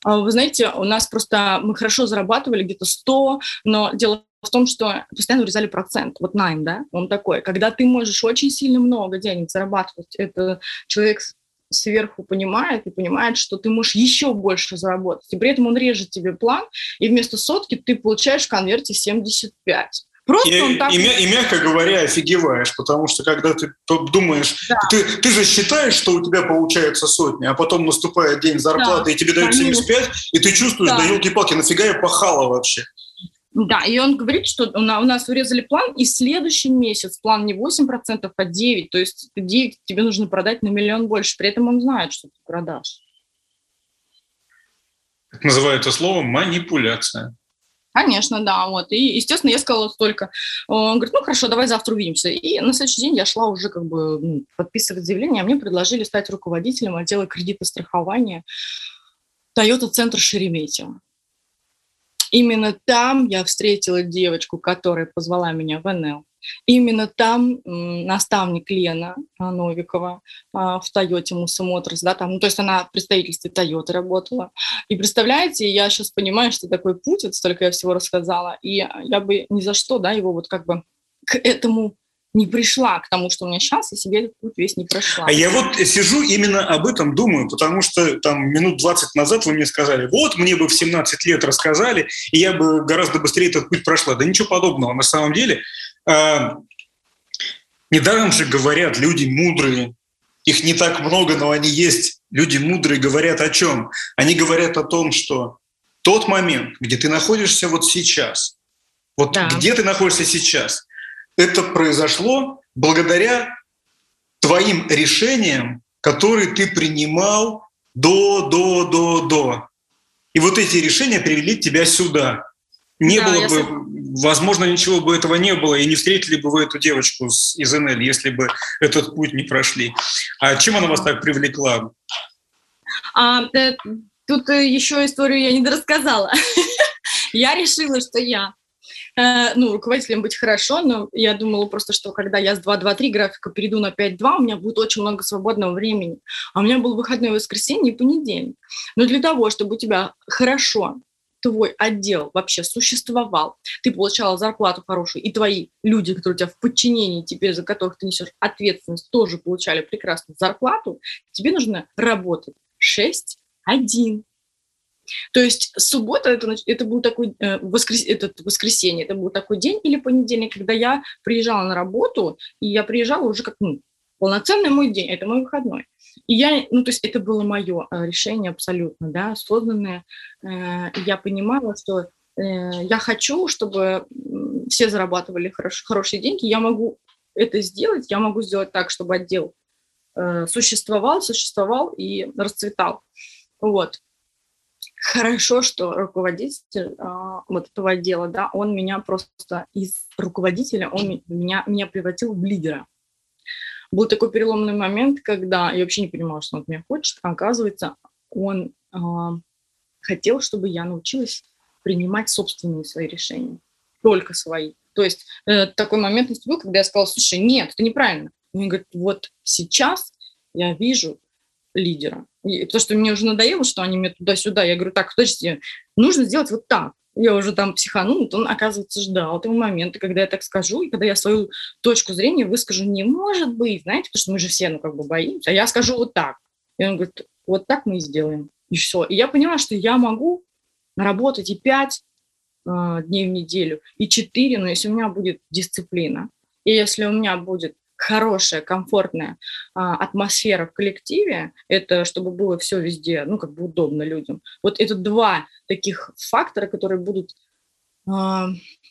Вы знаете, у нас просто мы хорошо зарабатывали, где-то 100, но дело в том, что постоянно урезали процент. Вот найм, да, он такой. Когда ты можешь очень сильно много денег зарабатывать, это человек сверху понимает и понимает, что ты можешь еще больше заработать. И при этом он режет тебе план, и вместо сотки ты получаешь в конверте 75. Просто он так... и, мягко говоря, офигеваешь, потому что когда ты думаешь, да. ты же считаешь, что у тебя получается сотня, а потом наступает день зарплаты, да. и тебе дают 75, и ты чувствуешь, да елки-палки, нафига я пахала вообще? Да, и он говорит, что у нас урезали план, и следующий месяц план не 8%, а 9%, то есть 9% тебе нужно продать на миллион больше, при этом он знает, что ты продашь. Называю это словом манипуляция. Конечно, да, вот, и, естественно, я сказала столько. Он говорит, ну, хорошо, давай завтра увидимся. И на следующий день я шла уже как бы подписывать заявление, а мне предложили стать руководителем отдела кредитострахования Toyota-центр Шереметьево. Именно там я встретила девочку, которая позвала меня в НЛ. Именно там наставник Лена Новикова в Toyota Musa Motors, да, там, ну, то есть она в представительстве Toyota работала. И представляете, я сейчас понимаю, что такой путь, вот столько я всего рассказала, и я бы ни за что, да, его вот как бы к этому не пришла, к тому, что у меня сейчас, и себе этот путь весь не прошла. А я вот сижу именно об этом думаю, потому что там минут 20 назад вы мне сказали, вот, мне бы в 17 лет рассказали, и я бы гораздо быстрее этот путь прошла. Да ничего подобного, на самом деле. Недаром же говорят люди мудрые, их не так много, но они есть. Люди мудрые говорят о чем? Они говорят о том, что тот момент, где ты находишься вот сейчас, вот да. где ты находишься сейчас, это произошло благодаря твоим решениям, которые ты принимал до. И вот эти решения привели тебя сюда. Не да, было бы, возможно, ничего бы этого не было, и не встретили бы вы эту девочку из НЛ, если бы этот путь не прошли. А чем она вас так привлекла? Тут еще историю я не дорассказала. Я решила, что я... Ну, руководителем быть хорошо, но я думала просто, что когда я с 2-2-3 графика перейду на 5-2, у меня будет очень много свободного времени. А у меня был выходной воскресенье и понедельник. Но для того, чтобы у тебя хорошо... твой отдел вообще существовал, ты получала зарплату хорошую, и твои люди, которые у тебя в подчинении, теперь за которых ты несешь ответственность, тоже получали прекрасную зарплату, тебе нужно работать 6-1. То есть суббота, это был такой воскресенье, это был такой день или понедельник, когда я приезжала на работу, и я приезжала уже как полноценный мой день, это мой выходной. И я, ну, то есть это было мое решение абсолютно, да, осознанное. Я понимала, что я хочу, чтобы все зарабатывали хорошие деньги. Я могу это сделать, я могу сделать так, чтобы отдел существовал и расцветал. Вот. Хорошо, что руководитель вот этого отдела, да, он меня просто из руководителя, он меня превратил в лидера. Был такой переломный момент, когда я вообще не понимала, что он от меня хочет. Оказывается, он хотел, чтобы я научилась принимать собственные свои решения, только свои. То есть такой момент наступил, когда я сказала: слушай, нет, это неправильно. Он говорит: вот сейчас я вижу лидера. И то, что мне уже надоело, что они мне туда-сюда. Я говорю: так, подожди, нужно сделать вот так. Я уже там психанула, он, оказывается, ждал этого момента, когда я так скажу, и когда я свою точку зрения выскажу, не может быть, знаете, потому что мы же все, боимся, а я скажу вот так. И он говорит: вот так мы и сделаем. И все. И я поняла, что я могу работать и 5 дней в неделю, и 4, но если у меня будет дисциплина, и если у меня будет хорошая, комфортная атмосфера в коллективе, это чтобы было все везде, удобно людям. Вот это 2 таких фактора, которые будут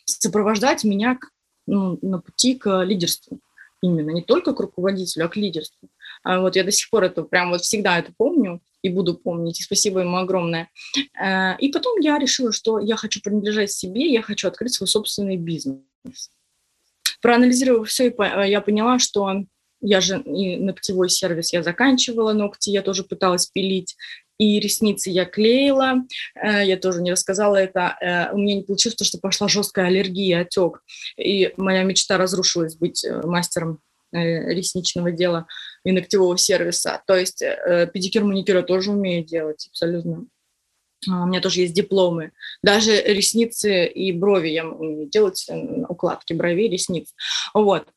сопровождать меня на пути к лидерству. Именно, не только к руководителю, а к лидерству. Вот я до сих пор это прям всегда это помню и буду помнить, и спасибо ему огромное. И потом я решила, что я хочу принадлежать себе, я хочу открыть свой собственный бизнес. Проанализировав все, я поняла, что я же и ногтевой сервис я заканчивала, ногти я тоже пыталась пилить, и ресницы я клеила, я тоже не рассказала это, у меня не получилось, потому что пошла жесткая аллергия, отек, и моя мечта разрушилась быть мастером ресничного дела и ногтевого сервиса, то есть педикюр, маникюр я тоже умею делать абсолютно. У меня тоже есть дипломы. Даже ресницы и брови я могу делать, укладки бровей, ресниц. Вот.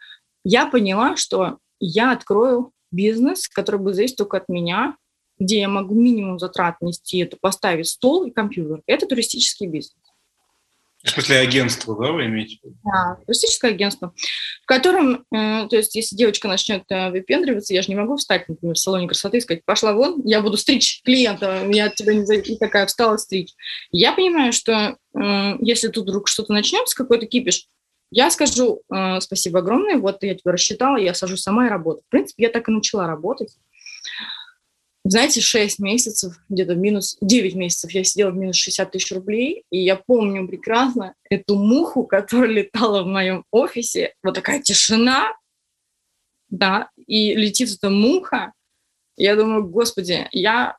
Я поняла, что я открою бизнес, который будет зависеть только от меня, где я могу минимум затрат нести, это поставить стол и компьютер. Это туристический бизнес. В смысле агентство, да, вы имеете? Да, туристическое агентство, в котором, то есть, если девочка начнет выпендриваться, я же не могу встать, например, в салоне красоты и сказать: пошла вон, я буду стричь клиента, я от тебя не зависит, такая встала стричь. Я понимаю, что если тут вдруг что-то начнется, какой-то кипиш, я скажу: спасибо огромное, вот я тебя рассчитала, я сажусь сама и работаю. В принципе, я так и начала работать. Знаете, 6 месяцев, где-то минус 9 месяцев я сидела в минус 60 тысяч рублей, и я помню прекрасно эту муху, которая летала в моем офисе. Вот такая тишина, да, и летит эта муха. Я думаю: господи, я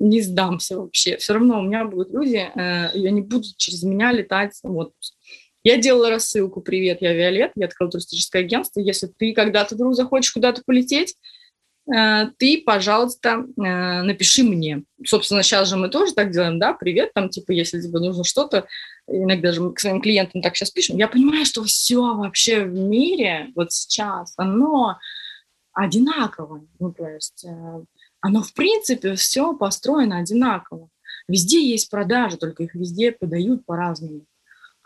не сдамся вообще. Все равно у меня будут люди, и они будут через меня летать. Вот. Я делала рассылку: привет, я Виолетта, я открыла туристическое агентство. Если ты когда-то вдруг захочешь куда-то полететь, ты, пожалуйста, напиши мне. Собственно, сейчас же мы тоже так делаем, да, привет, там, если тебе нужно что-то, иногда же мы к своим клиентам так сейчас пишем. Я понимаю, что все вообще в мире вот сейчас, оно одинаково, то есть оно, в принципе, все построено одинаково. Везде есть продажи, только их везде подают по-разному.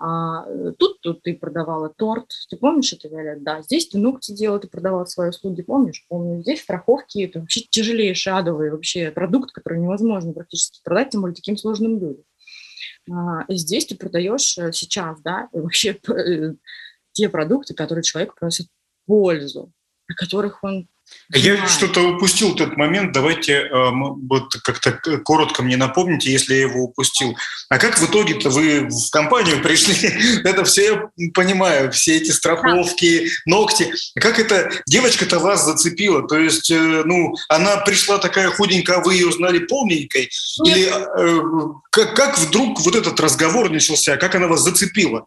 А тут ты продавала торт, ты помнишь это, Виолетта? Да, здесь ты ногти делала, ты продавала свои услуги, помнишь? Помню. Здесь страховки, это вообще тяжелейший адовый вообще продукт, который невозможно практически продать, тем более таким сложным людям. Здесь ты продаешь сейчас, да, вообще те продукты, которые человеку приносят пользу, о которых он... Я что-то упустил этот момент, давайте вот как-то коротко мне напомните, если я его упустил. А как в итоге-то вы в компанию пришли? Это все, я понимаю, все эти страховки, ногти. Как эта девочка-то вас зацепила? То есть, она пришла такая худенькая, а вы ее узнали полненькой? Или как вдруг вот этот разговор начался? Как она вас зацепила?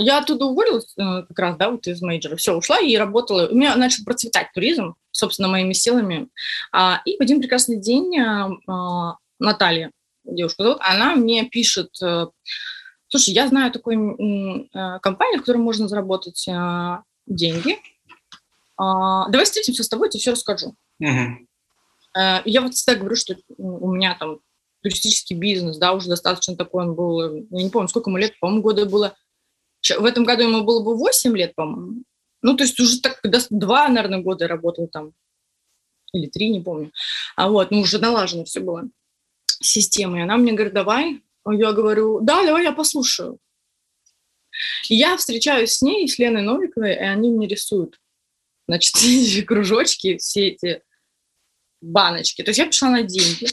Я оттуда уволилась как раз, да, вот из мейджора. Все, ушла и работала. У меня начал процветать туризм, собственно, моими силами. И в один прекрасный день Наталья, девушку зовут, она мне пишет: слушай, я знаю такую компанию, в которой можно заработать деньги. Давай встретимся с тобой, я тебе все расскажу. Я вот всегда говорю, что у меня там туристический бизнес, да, уже достаточно такой он был. Я не помню, сколько ему лет, по-моему, года было. В этом году ему было бы 8 лет, по-моему. То есть уже так 2, наверное, года я работала там. Или 3, не помню. Уже налажено все было системой. И она мне говорит: давай. Я говорю: да, давай, я послушаю. И я встречаюсь с ней, с Леной Новиковой, и они мне рисуют, кружочки, все эти баночки. То есть я пришла на деньги.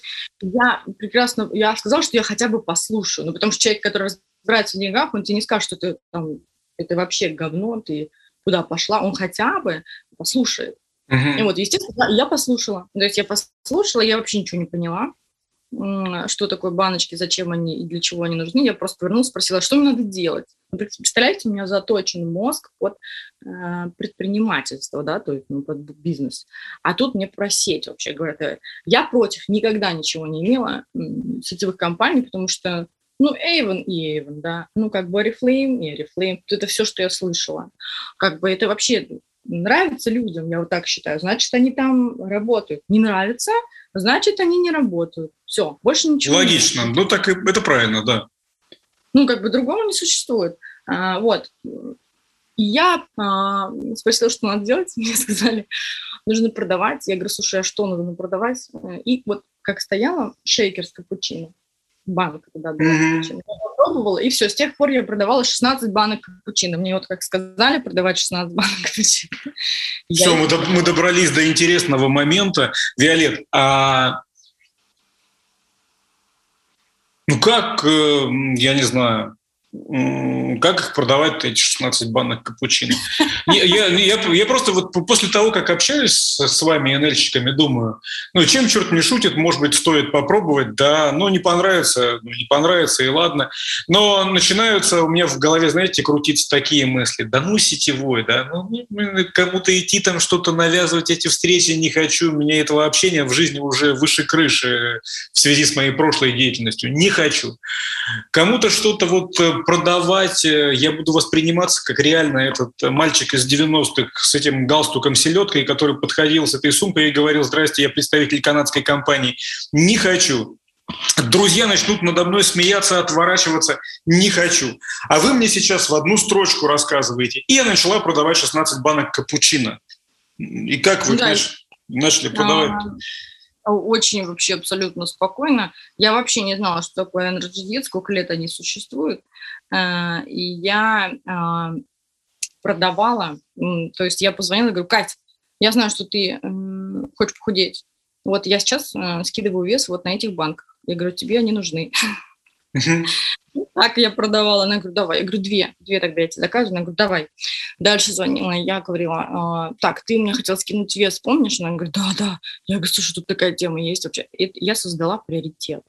Я сказала, что я хотя бы послушаю. Ну, потому что человек, который разбирается в деньгах, он тебе не скажет, что ты там, это вообще говно, ты куда пошла. Он хотя бы послушает. Uh-huh. И вот, естественно, я послушала. То есть я послушала, я вообще ничего не поняла, что такое баночки, зачем они и для чего они нужны. Я просто вернулась, спросила, что мне надо делать. Представляете, у меня заточен мозг под предпринимательство, да, то есть ну, под бизнес. А тут мне про сеть вообще говорят. Я против никогда ничего не имела сетевых компаний, потому что, ну, Avon и Avon, да, ну, как бы Oriflame и Oriflame, это все, что я слышала. Как бы это вообще нравится людям, я вот так считаю, значит, они там работают. Не нравится, значит, они не работают. Все, больше ничего. Логично, ну, так это правильно, да. Ну, как бы другого не существует. Вот. И я спросила, что надо делать. Мне сказали, нужно продавать. Я говорю, слушай, а что нужно продавать? И вот как стояла шейкер с капучино, банка тогда была капучино, я попробовала, и все. С тех пор я продавала 16 банок капучино. Мне вот как сказали, продавать 16 банок капучино. Все, мы добрались до интересного момента. Виолет, а... Ну, как, я не знаю, как их продавать, эти 16 банок капучино? Я просто вот после того, как общаюсь с вами, НЛ-щиками, думаю, ну, чем черт не шутит, может быть, стоит попробовать, да, ну, не понравится, и ладно. Но начинаются у меня в голове, знаете, крутиться такие мысли, да ну, сетевой, да, ну, кому-то идти там что-то навязывать, эти встречи не хочу, у меня этого общения в жизни уже выше крыши в связи с моей прошлой деятельностью, не хочу. Кому-то что-то вот продавать, я буду восприниматься как реально этот мальчик из 90-х с этим галстуком-селедкой, который подходил с этой сумкой и говорил: «Здрасте, я представитель канадской компании». Не хочу. Друзья начнут надо мной смеяться, отворачиваться. Не хочу. А вы мне сейчас в одну строчку рассказываете. И я начала продавать 16 банок капучино. И как вы начали продавать? Очень вообще абсолютно спокойно. Я вообще не знала, что такое NRGD, сколько лет они существуют. И я продавала, то есть я позвонила и говорю: «Кать, я знаю, что ты хочешь похудеть. Вот я сейчас скидываю вес вот на этих банках». Я говорю: «Тебе они нужны». Так я продавала. Она говорит: «Давай». Я говорю: Две тогда я тебе заказываю». Она говорит: «Давай». Дальше звонила. Я говорила: «Так, ты мне хотела скинуть вес, помнишь?» Она говорит: «Да». Я говорю: «Слушай, тут такая тема есть вообще». И я создала приоритет.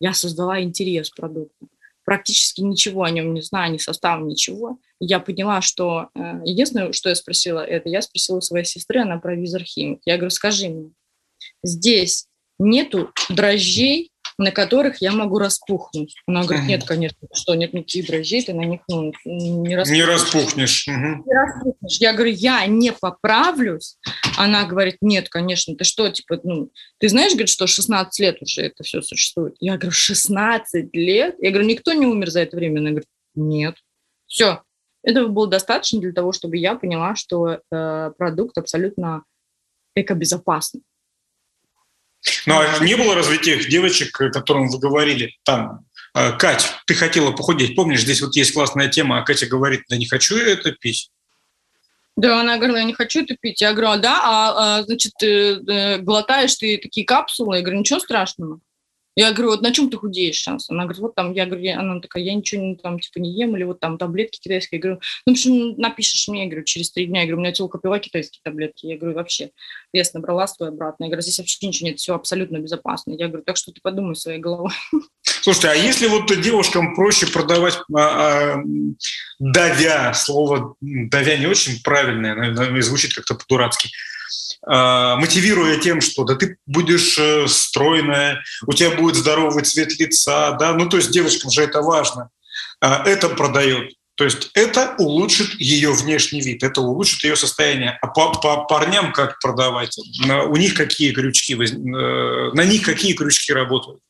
Я создала интерес к продукту. Практически ничего о нем не знаю, ни состава, ничего. Я поняла, что... Единственное, что я спросила, это я спросила у своей сестры, она провизор-химик. Я говорю: «Скажи мне, здесь нету дрожжей, на которых я могу распухнуть?» Она говорит: «Нет, конечно, что нет никаких дрожжей, ты на них не распухнешь». Не распухнешь. Я говорю: «Я не поправлюсь». Она говорит: «Нет, конечно, ты что, типа, ну, ты знаешь, говорит, что 16 лет уже это все существует». Я говорю: 16 лет? Я говорю: «Никто не умер за это время». Она говорит: «Нет». Все. Этого было достаточно для того, чтобы я поняла, что продукт абсолютно экобезопасный. Ну, а не было разве тех девочек, которым вы говорили, там, «Кать, ты хотела похудеть, помнишь, здесь вот есть классная тема», а Катя говорит: «Да не хочу я это пить». Да, она говорила: «Я не хочу это пить». Я говорю: «Да, значит, глотаешь ты такие капсулы?» Я говорю: «Ничего страшного». Я говорю: «Вот на чем ты худеешь сейчас?» Она говорит: «Вот там», я говорю, она такая: «Я ничего там типа не ем, или вот там таблетки китайские». Я говорю: «Ну, в общем, напишешь мне», я говорю, «через 3 дня». Я говорю: «У меня телка пила китайские таблетки». Я говорю: «Вообще, вес набрала свой обратно». Я говорю: «Здесь вообще ничего нет, все абсолютно безопасно». Я говорю: «Так что ты подумай своей головой». Слушайте, а если вот девушкам проще продавать, давя, слово «давя» не очень правильное, наверное, звучит как-то по-дурацки, мотивируя тем, что да ты будешь стройная, у тебя будет здоровый цвет лица, да, ну то есть девочкам же это важно, это продает, то есть это улучшит ее внешний вид, это улучшит ее состояние. А по парням как продавать? У них какие крючки, на них какие крючки работают?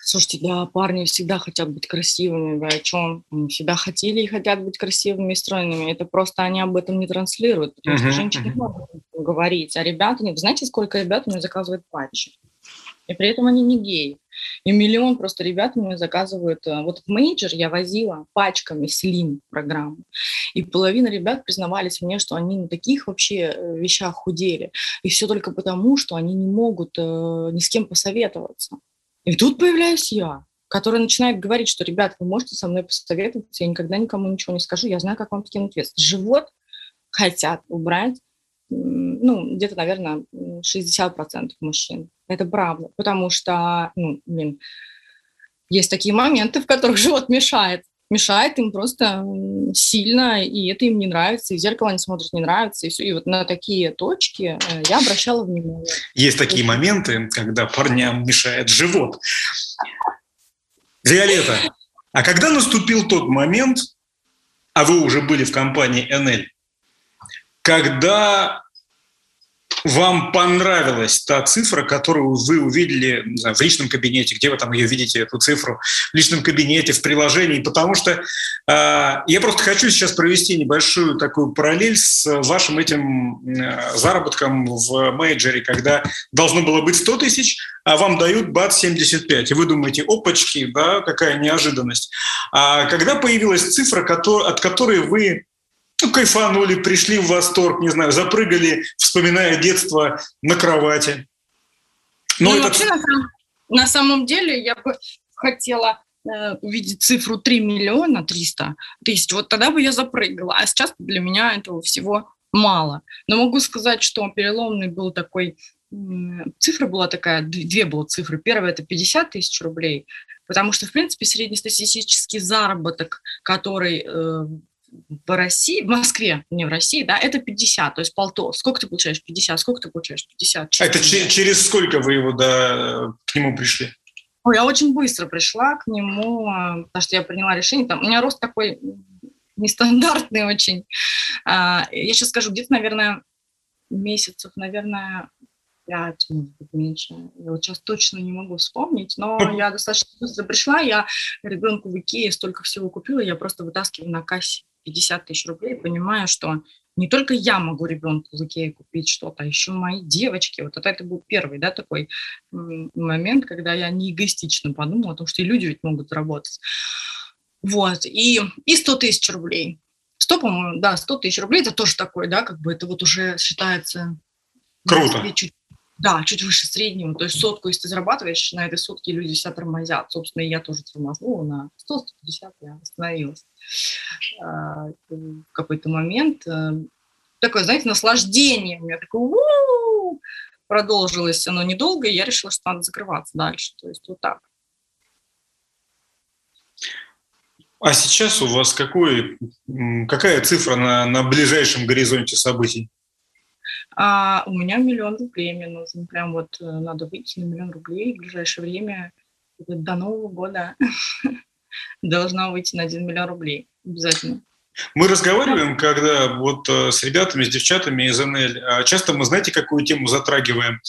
Слушайте, да, парни всегда хотят быть красивыми, да, о чем? Они всегда хотели и хотят быть красивыми и стройными. Это просто они об этом не транслируют, потому что женщины могут говорить, а ребята нет. Знаете, сколько ребят у меня заказывают патчи? И при этом они не геи. И миллион просто ребят мне заказывают. Вот в менеджер я возила пачками Slim программу. И половина ребят признавались мне, что они на таких вообще вещах худели. И все только потому, что они не могут ни с кем посоветоваться. И тут появляюсь я, которая начинает говорить, что, ребят, вы можете со мной посоветоваться, я никогда никому ничего не скажу, я знаю, как вам скинуть вес. Живот хотят убрать, ну, где-то, наверное, 60% мужчин. Это правда, потому что, ну, блин, есть такие моменты, в которых живот мешает. Мешает им просто сильно, и это им не нравится, и в зеркало они смотрят, не нравится, и все. И вот на такие точки я обращала внимание. Есть такие моменты, когда парням мешает живот. Виолетта, а когда наступил тот момент, а вы уже были в компании НЛ, когда вам понравилась та цифра, которую вы увидели в личном кабинете, где вы там ее видите, эту цифру, в личном кабинете, в приложении, потому что я просто хочу сейчас провести небольшую такую параллель с вашим этим заработком в менеджере, когда должно было быть 100 тысяч, а вам дают бац 75, и вы думаете, опачки, да, какая неожиданность. А когда появилась цифра, от которой вы... Ну, кайфанули, пришли в восторг, не знаю, запрыгали, вспоминая детство на кровати. Но ну, это... вообще, на самом деле, я бы хотела увидеть цифру 3 300 000. Вот тогда бы я запрыгала. А сейчас для меня этого всего мало. Но могу сказать, что переломный был такой... Цифра была такая, две было цифры. Первая – это 50 тысяч рублей. Потому что, в принципе, среднестатистический заработок, который... в России, в Москве, не в России, да, это 50, то есть полтос. Сколько ты получаешь? 50, сколько ты получаешь? 50. А это через сколько вы его к нему пришли? Ой, я очень быстро пришла к нему, потому что я приняла решение. Там, у меня рост такой нестандартный очень. Я сейчас скажу, где-то, наверное, месяцев, наверное, 5, может быть, меньше. Я вот сейчас точно не могу вспомнить, но я достаточно быстро пришла. Я ребенку в Икее столько всего купила, я просто вытаскиваю на кассе 50 тысяч рублей, понимая, что не только я могу ребенку в Икее купить что-то, а еще мои девочки. Вот это был первый, да, такой момент, когда я не эгоистично подумала о том, что и люди ведь могут работать. Вот, и 100 тысяч рублей. 100, по-моему, да, 100 тысяч рублей, это тоже такое, да, как бы это вот уже считается... Круто. Да, чуть выше среднего. То есть сотку, если ты зарабатываешь, на этой сотке люди все тормозят. Собственно, и я тоже тормознула на 100-150, я остановилась. В какой-то момент такое, знаете, наслаждение. У меня такое у-у-у! Продолжилось оно недолго, и я решила, что надо закрываться дальше. То есть вот так. А сейчас у вас какая цифра на ближайшем горизонте событий? А у меня 1 000 000 рублей мне нужен. Прям вот надо выйти на 1 000 000 рублей. В ближайшее время, до Нового года, должна выйти на 1 000 000 рублей. Обязательно. Мы разговариваем, когда вот с ребятами, с девчатами из НЛ, часто мы, знаете, какую тему затрагиваем?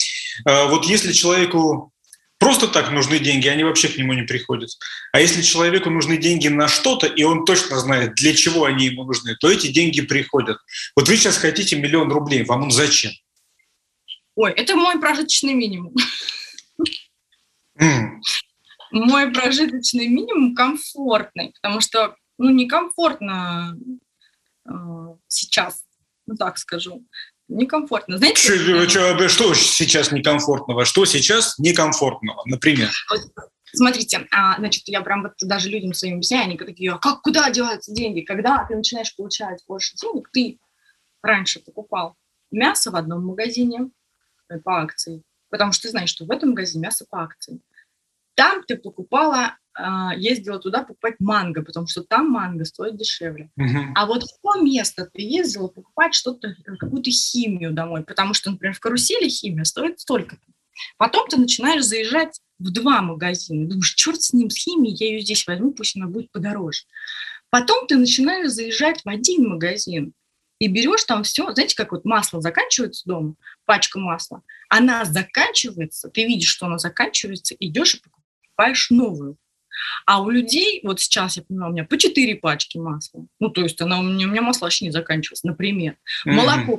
Вот если человеку просто так нужны деньги, они вообще к нему не приходят. А если человеку нужны деньги на что-то, и он точно знает, для чего они ему нужны, то эти деньги приходят. Вот вы сейчас хотите 1 000 000 рублей, вам он зачем? Ой, это мой прожиточный минимум. Мой прожиточный минимум комфортный, потому что, ну, некомфортно сейчас, ну, так скажу. Некомфортно. Знаете, что сейчас некомфортного? Что сейчас некомфортного, например? Вот, смотрите, значит, я прям вот даже людям своим объясняю, они такие, как, куда деваются деньги? Когда ты начинаешь получать больше денег, ты раньше покупал мясо в одном магазине по акции, потому что ты знаешь, что в этом магазине мясо по акции. Там ты покупала, ездила туда покупать манго, потому что там манго стоит дешевле. Uh-huh. А вот в то место ты ездила покупать что-то, какую-то химию домой, потому что, например, в «Карусели» химия стоит столько-то. Потом ты начинаешь заезжать в 2 магазина. Думаешь, черт с ним, с химией, я ее здесь возьму, пусть она будет подороже. Потом ты начинаешь заезжать в 1 магазин и берешь там все. Знаете, как вот масло заканчивается дома, пачка масла, она заканчивается, ты видишь, что она заканчивается, идешь и покупаешь новую. А у людей, вот сейчас я понимаю, у меня по 4 пачки масла. Ну, то есть у меня масло вообще не заканчивалось, например. Mm-hmm. Молоко,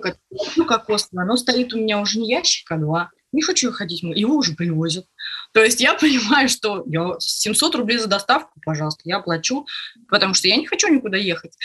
кокосное, оно стоит у меня уже не ящик, а 2. Не хочу я ходить, его уже привозят. То есть я понимаю, что 700 рублей за доставку, пожалуйста, я плачу, потому что я не хочу никуда ехать.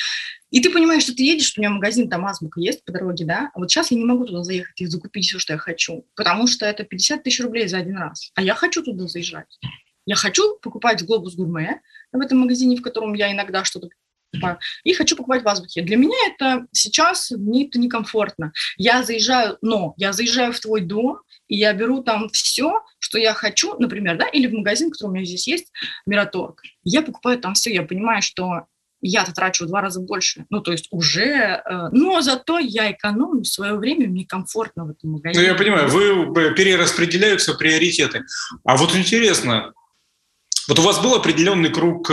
И ты понимаешь, что ты едешь, у меня магазин там Азбука есть по дороге, да? А вот сейчас я не могу туда заехать и закупить все, что я хочу, потому что это 50 тысяч рублей за один раз. А я хочу туда заезжать. Я хочу покупать Глобус Гурме в этом магазине, в котором я иногда что-то покупаю, и хочу покупать в Азбуке. Для меня это сейчас, мне это некомфортно. Я заезжаю, но я заезжаю в твой дом, и я беру там все, что я хочу, например, да, или в магазин, который у меня здесь есть, Мираторг. Я покупаю там все, я понимаю, что я-то трачу в 2 раза больше. Ну, то есть уже... Но зато я экономлю свое время, мне комфортно в этом магазине. Ну, я понимаю, вы перераспределяются приоритеты. А вот интересно... Вот у вас был определенный круг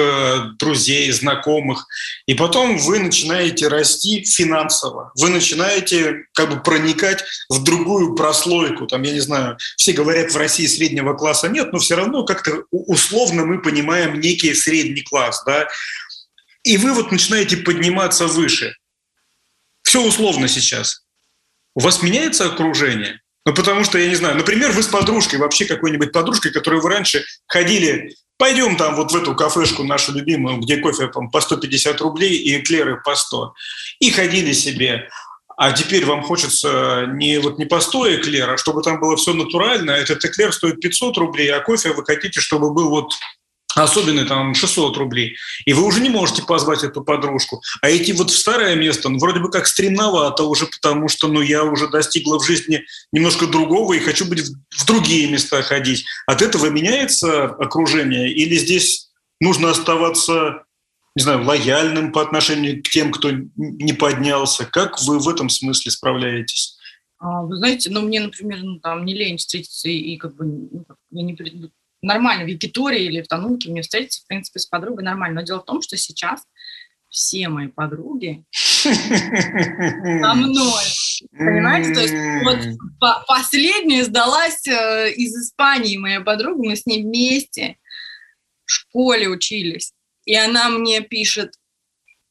друзей, знакомых, и потом вы начинаете расти финансово, вы начинаете как бы проникать в другую прослойку. Там, я не знаю, все говорят, в России среднего класса нет, но все равно как-то условно мы понимаем некий средний класс, да? И вы вот начинаете подниматься выше. Все условно сейчас. У вас меняется окружение? Ну, потому что, я не знаю, например, вы с подружкой, вообще какой-нибудь подружкой, которую вы раньше ходили, пойдем там вот в эту кафешку нашу любимую, где кофе там, по 150 рублей и эклеры по 100, и ходили себе. А теперь вам хочется не по 100 эклер, а чтобы там было все натурально. Этот эклер стоит 500 рублей, а кофе вы хотите, чтобы был вот особенный там 600 рублей. И вы уже не можете позвать эту подружку. А идти вот в старое место, ну, вроде бы как стремновато уже, потому что, ну, я уже достигла в жизни немножко другого и хочу быть в другие места ходить. От этого меняется окружение? Или здесь нужно оставаться, не знаю, лояльным по отношению к тем, кто не поднялся? Как вы в этом смысле справляетесь? Вы знаете, ну, мне, например, ну, там, не лень встретиться и как бы ну, я не предвижу. Нормально в Екитории или в Тануке мне встретиться, в принципе, с подругой нормально. Но дело в том, что сейчас все мои подруги со мной. Понимаете? То есть вот последняя сдалась из Испании моя подруга. Мы с ней вместе в школе учились. И она мне пишет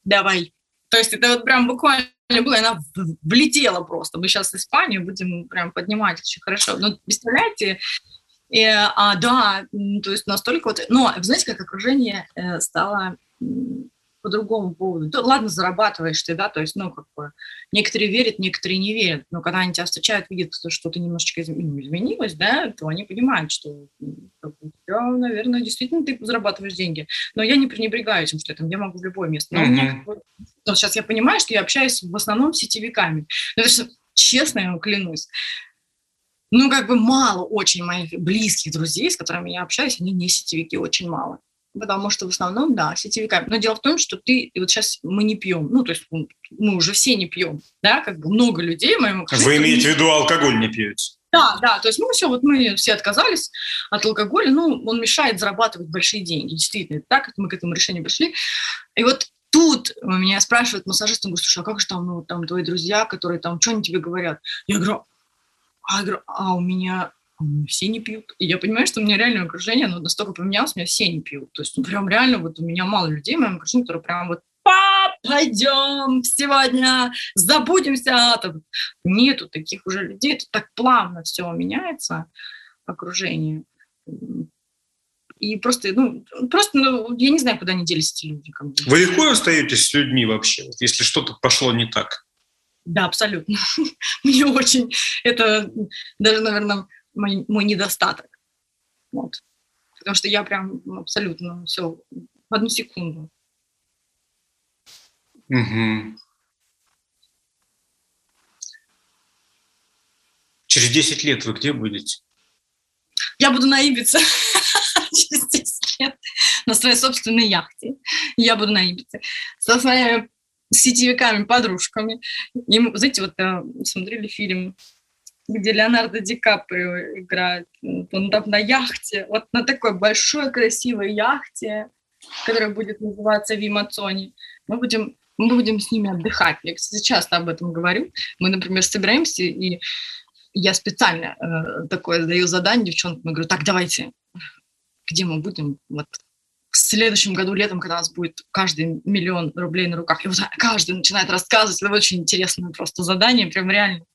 «давай». То есть это вот прям буквально было, она влетела просто. Мы сейчас в Испанию будем прям поднимать очень хорошо. Но представляете... да, то есть настолько вот... Но, вы знаете, как окружение стало по другому поводу. То, ладно, зарабатываешь ты, да, то есть, ну, как бы, некоторые верят, некоторые не верят. Но когда они тебя встречают, видят, что ты немножечко изменилась, да, то они понимают, что, наверное, действительно ты зарабатываешь деньги. Но я не пренебрегаю этим, что я могу в любое место. Но сейчас я понимаю, что я общаюсь в основном с сетевиками. Это же, честно, я вам клянусь. Ну, как бы мало очень моих близких друзей, с которыми я общаюсь, они не сетевики, очень мало. Потому что в основном, да, сетевиками. Но дело в том, что ты... Вот сейчас мы не пьем. Ну, то есть мы уже все не пьем. Да, как бы много людей в моем... Вы имеете в виду алкоголь не пьете? Да, да. То есть мы все отказались от алкоголя. Ну, он мешает зарабатывать большие деньги. Действительно, это так. Мы к этому решению пришли. И вот тут меня спрашивают массажист, он говорит, слушай, а как же там, ну, там твои друзья, которые там, что они тебе говорят? Я говорю... А у меня все не пьют. И я понимаю, что у меня реально окружение, оно настолько поменялось, у меня все не пьют. То есть, ну, прям реально вот у меня мало людей в моем окружении, которые прям вот пойдем сегодня, забудемся. Там нету таких уже людей. Это так плавно все меняется, окружение. И просто, я не знаю, куда они делись эти люди. Вы легко остаетесь с людьми вообще, если что-то пошло не так? Да, абсолютно. Мне очень... Это даже, наверное, мой недостаток. Вот. Потому что я прям абсолютно все в 1 секунду. Угу. Через 10 лет вы где будете? Я буду на Ибице. Через 10 лет. На своей собственной яхте. Я буду на Ибице. Со своими... с сетевиками, подружками. И, знаете, вот смотрели фильм, где Леонардо Ди Каприо играет. Он там на яхте, вот на такой большой красивой яхте, которая будет называться Вимацони. Мы будем с ними отдыхать. Я, кстати, часто об этом говорю. Мы, например, собираемся, и я специально такое даю задание девчонкам. Я говорю, так, давайте, где мы будем? Вот. В следующем году летом, когда у нас будет каждый 1 миллион рублей на руках, и вот каждый начинает рассказывать, это очень интересное просто задание, прям реально.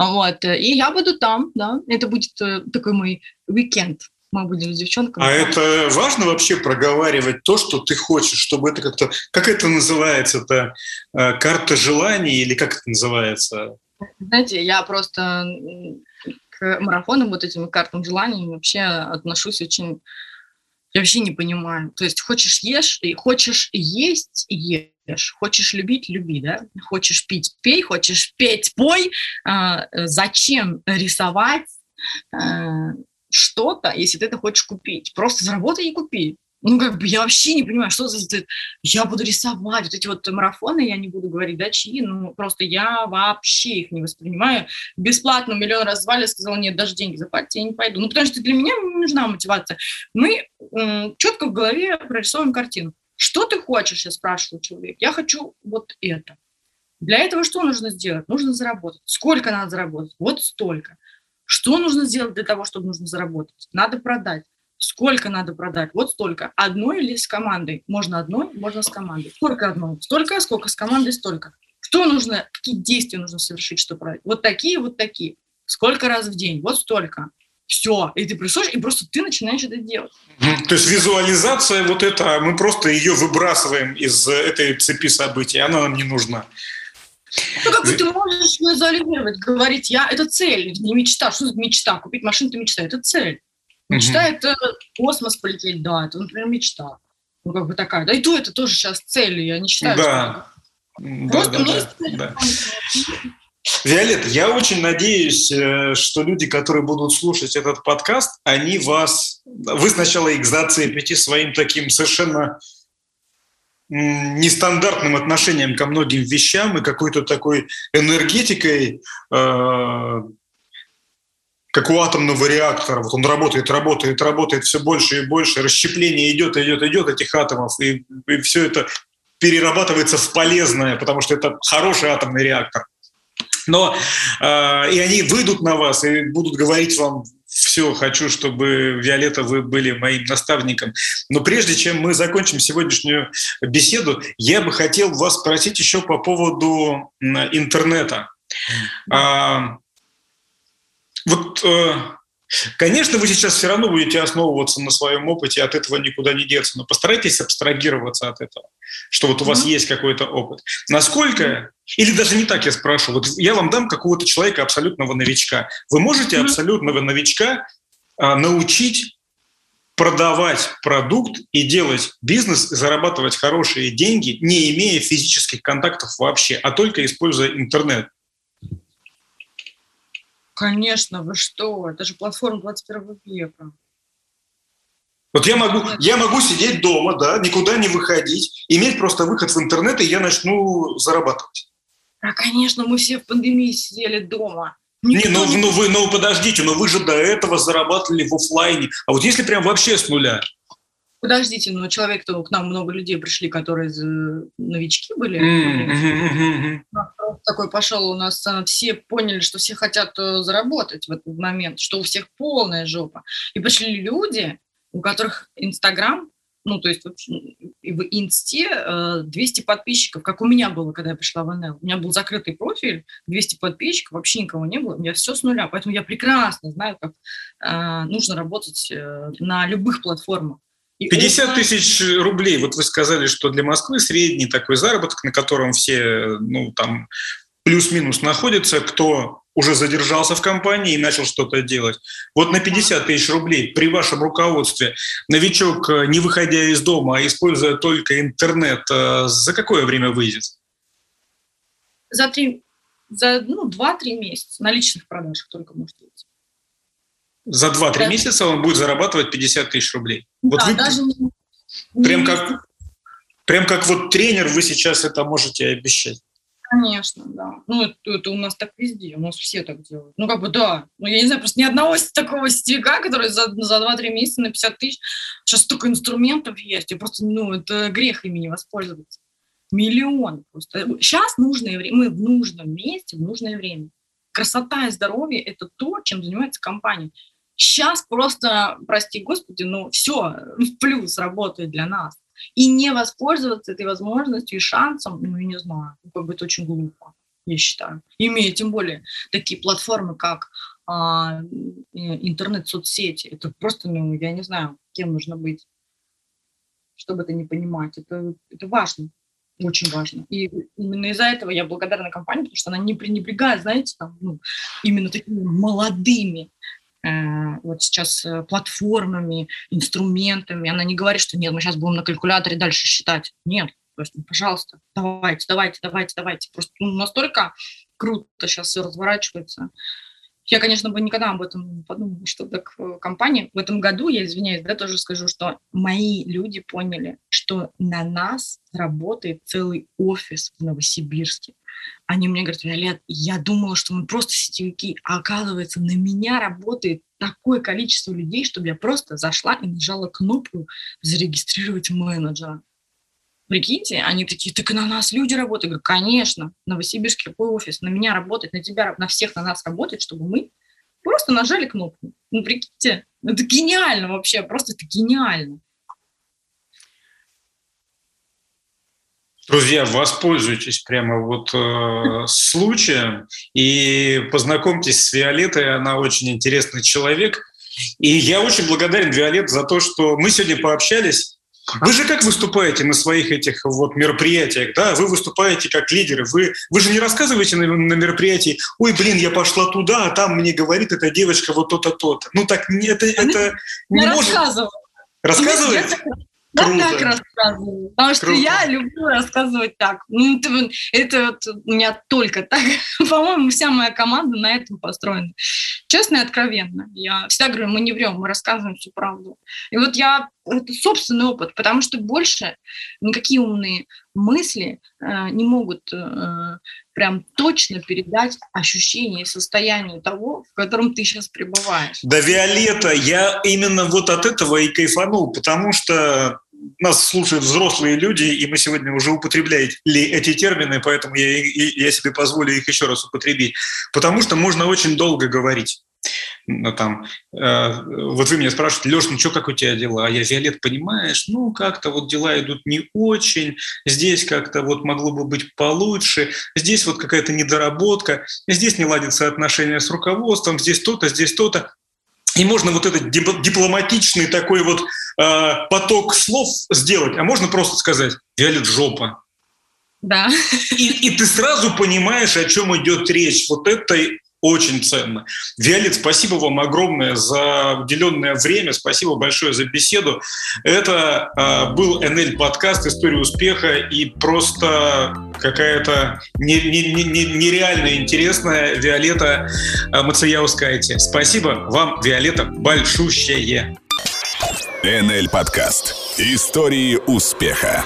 Вот, и я буду там, да, это будет такой мой уикенд мы будем с девчонками. А это важно вообще проговаривать то, что ты хочешь, чтобы это как-то... Как это называется? Это карта желаний или как это называется? Знаете, я просто к марафонам, вот этим картам желаний вообще отношусь очень... Я вообще не понимаю. То есть хочешь ешь, хочешь есть – ешь. Хочешь любить – люби, да? Хочешь пить – пей, хочешь петь – пой. Зачем рисовать что-то, если ты это хочешь купить? Просто заработай и купи. Ну, как бы я вообще не понимаю, что за... Я буду рисовать. Вот эти вот марафоны, я не буду говорить, да, чьи, ну, просто я вообще их не воспринимаю. Бесплатно миллион раз звали, сказала, нет, даже деньги заплатите, я не пойду. Ну, потому что для меня нужна мотивация. Мы четко в голове прорисовываем картину. Что ты хочешь, я спрашиваю человека. Я хочу вот это. Для этого что нужно сделать? Нужно заработать. Сколько надо заработать? Вот столько. Что нужно сделать для того, чтобы нужно заработать? Надо продать. Сколько надо продать? Вот столько. Одной или с командой? Можно одной, можно с командой. Сколько одной? Столько, сколько с командой? Столько. Что нужно, какие действия нужно совершить, чтобы продать? Вот такие, вот такие. Сколько раз в день? Вот столько. Все. И ты присутствуешь, и просто ты начинаешь это делать. То есть визуализация вот эта, мы просто ее выбрасываем из этой цепи событий, она нам не нужна. Ну, как бы ты можешь визуализировать, говорить, я, это цель, не мечта. Что за мечта? Купить машину, это мечта, это цель. Мечта – это космос полететь, да, это, например, мечта. Ну, как бы такая. Да и то это тоже сейчас цель, я не считаю, да. Что... Просто Виолетта, я очень надеюсь, что люди, которые будут слушать этот подкаст, они вас... Вы сначала их зацепите своим таким совершенно нестандартным отношением ко многим вещам и какой-то такой энергетикой, как у атомного реактора. Вот он работает все больше и больше. Расщепление идет этих атомов. И все это перерабатывается в полезное, потому что это хороший атомный реактор. Но и они выйдут на вас и будут говорить вам: все, хочу, чтобы, Виолетта, вы были моим наставником. Но прежде чем мы закончим сегодняшнюю беседу, я бы хотел вас спросить еще по поводу интернета. Вот, конечно, вы сейчас все равно будете основываться на своем опыте, от этого никуда не деться, но постарайтесь абстрагироваться от этого, что вот у вас есть какой-то опыт. Насколько, или даже не так я спрошу, вот я вам дам какого-то человека абсолютного новичка. Вы можете абсолютного новичка научить продавать продукт и делать бизнес, зарабатывать хорошие деньги, не имея физических контактов вообще, а только используя интернет? Конечно, вы что? Это же платформа 21 века. Вот я могу сидеть дома, да, никуда не выходить, иметь просто выход в интернет, и я начну зарабатывать. А, конечно, мы все в пандемии сидели дома. Подождите, но вы же до этого зарабатывали в офлайне. А вот если прям вообще с нуля? Подождите, но человек-то, к нам много людей пришли, которые новички были. Такой пошел у нас, все поняли, что все хотят заработать в этот момент, что у всех полная жопа. И пришли люди, у которых Инстаграм, ну, то есть в Инсте 200 подписчиков, как у меня было, когда я пришла в НЛ. У меня был закрытый профиль, 200 подписчиков, вообще никого не было, у меня все с нуля. Поэтому я прекрасно знаю, как нужно работать на любых платформах. 50 тысяч рублей. Вот вы сказали, что для Москвы средний такой заработок, на котором все, ну, там, плюс-минус находятся, кто уже задержался в компании и начал что-то делать. Вот на 50 тысяч рублей при вашем руководстве новичок, не выходя из дома, а используя только интернет, за какое время выйдет? За 2-3 месяца на личных продажах только может быть. За 2-3 месяца он будет зарабатывать 50 тысяч рублей. Да, вот вы, даже прям как вот тренер, вы сейчас это можете обещать. Конечно, да. Ну, это у нас так везде, у нас все так делают. Ну, как бы, да. Ну, я не знаю, просто ни одного такого стига, который за 2-3 месяца на 50 тысяч. Сейчас столько инструментов есть, и просто, ну, это грех ими не воспользоваться. Миллион просто. Сейчас нужное время, мы в нужном месте, в нужное время. Красота и здоровье – это то, чем занимается компания. Сейчас просто, прости господи, но все в плюс работает для нас. И не воспользоваться этой возможностью и шансом, ну, я не знаю, как бы это очень глупо, я считаю. Имея тем более такие платформы, как интернет-соцсети. Это просто, ну, я не знаю, кем нужно быть, чтобы это не понимать. Это важно, очень важно. И именно из-за этого я благодарна компании, потому что она не пренебрегает, знаете, там, ну, именно такими молодыми вот сейчас платформами, инструментами. Она не говорит, что нет, мы сейчас будем на калькуляторе дальше считать. Нет, то есть, ну, пожалуйста, давайте. Просто, ну, настолько круто сейчас все разворачивается. Я, конечно, бы никогда об этом не подумала, что так компания. В этом году, я извиняюсь, да, тоже скажу, что мои люди поняли, что на нас работает целый офис в Новосибирске. Они мне говорят: Виолет, я думала, что мы просто сетевики, а оказывается, на меня работает такое количество людей, чтобы я просто зашла и нажала кнопку «Зарегистрировать менеджера». Прикиньте, они такие: так и на нас люди работают. Я говорю: конечно, в Новосибирске какой офис, на меня работает, на тебя, на всех на нас работает, чтобы мы просто нажали кнопку. Ну, прикиньте, это гениально вообще, просто это гениально. Друзья, воспользуйтесь прямо вот случаем и познакомьтесь с Виолеттой, она очень интересный человек. И я очень благодарен Виолетте за то, что мы сегодня пообщались. Вы же как выступаете на своих этих вот мероприятиях, да? Вы выступаете как лидеры. Вы же не рассказываете на мероприятии: ой, блин, я пошла туда, а там мне говорит эта девочка вот то-то, то-то. Ну так это не может. Рассказывает? Я так рассказываю. Потому что я люблю рассказывать так. Это вот у меня только так. По-моему, вся моя команда на этом построена. Честно и откровенно. Я всегда говорю: мы не врем, мы рассказываем всю правду. И вот это собственный опыт, потому что больше никакие умные мысли не могут прям точно передать ощущение и состояние того, в котором ты сейчас пребываешь. Да, Виолетта, я именно вот от этого и кайфанул, потому что нас слушают взрослые люди, и мы сегодня уже употребляли эти термины, поэтому я себе позволю их еще раз употребить, потому что можно очень долго говорить. Там, вот вы меня спрашиваете: Леш, ну что, как у тебя дела? А я: Виолет, понимаешь, ну как-то вот дела идут не очень, здесь как-то вот могло бы быть получше, здесь вот какая-то недоработка, здесь не ладятся отношения с руководством, здесь то-то, здесь то-то. И можно вот этот дипломатичный такой вот поток слов сделать, а можно просто сказать: Виолет, жопа. Да. И ты сразу понимаешь, о чем идет речь. Вот это очень ценно. Виолет, спасибо вам огромное за уделенное время, спасибо большое за беседу. Это был НЛ-подкаст «История успеха», и просто какая-то нереально интересная Виолетта Мацияускайте. Спасибо вам, Виолетта, большущее. НЛ-подкаст «Истории успеха».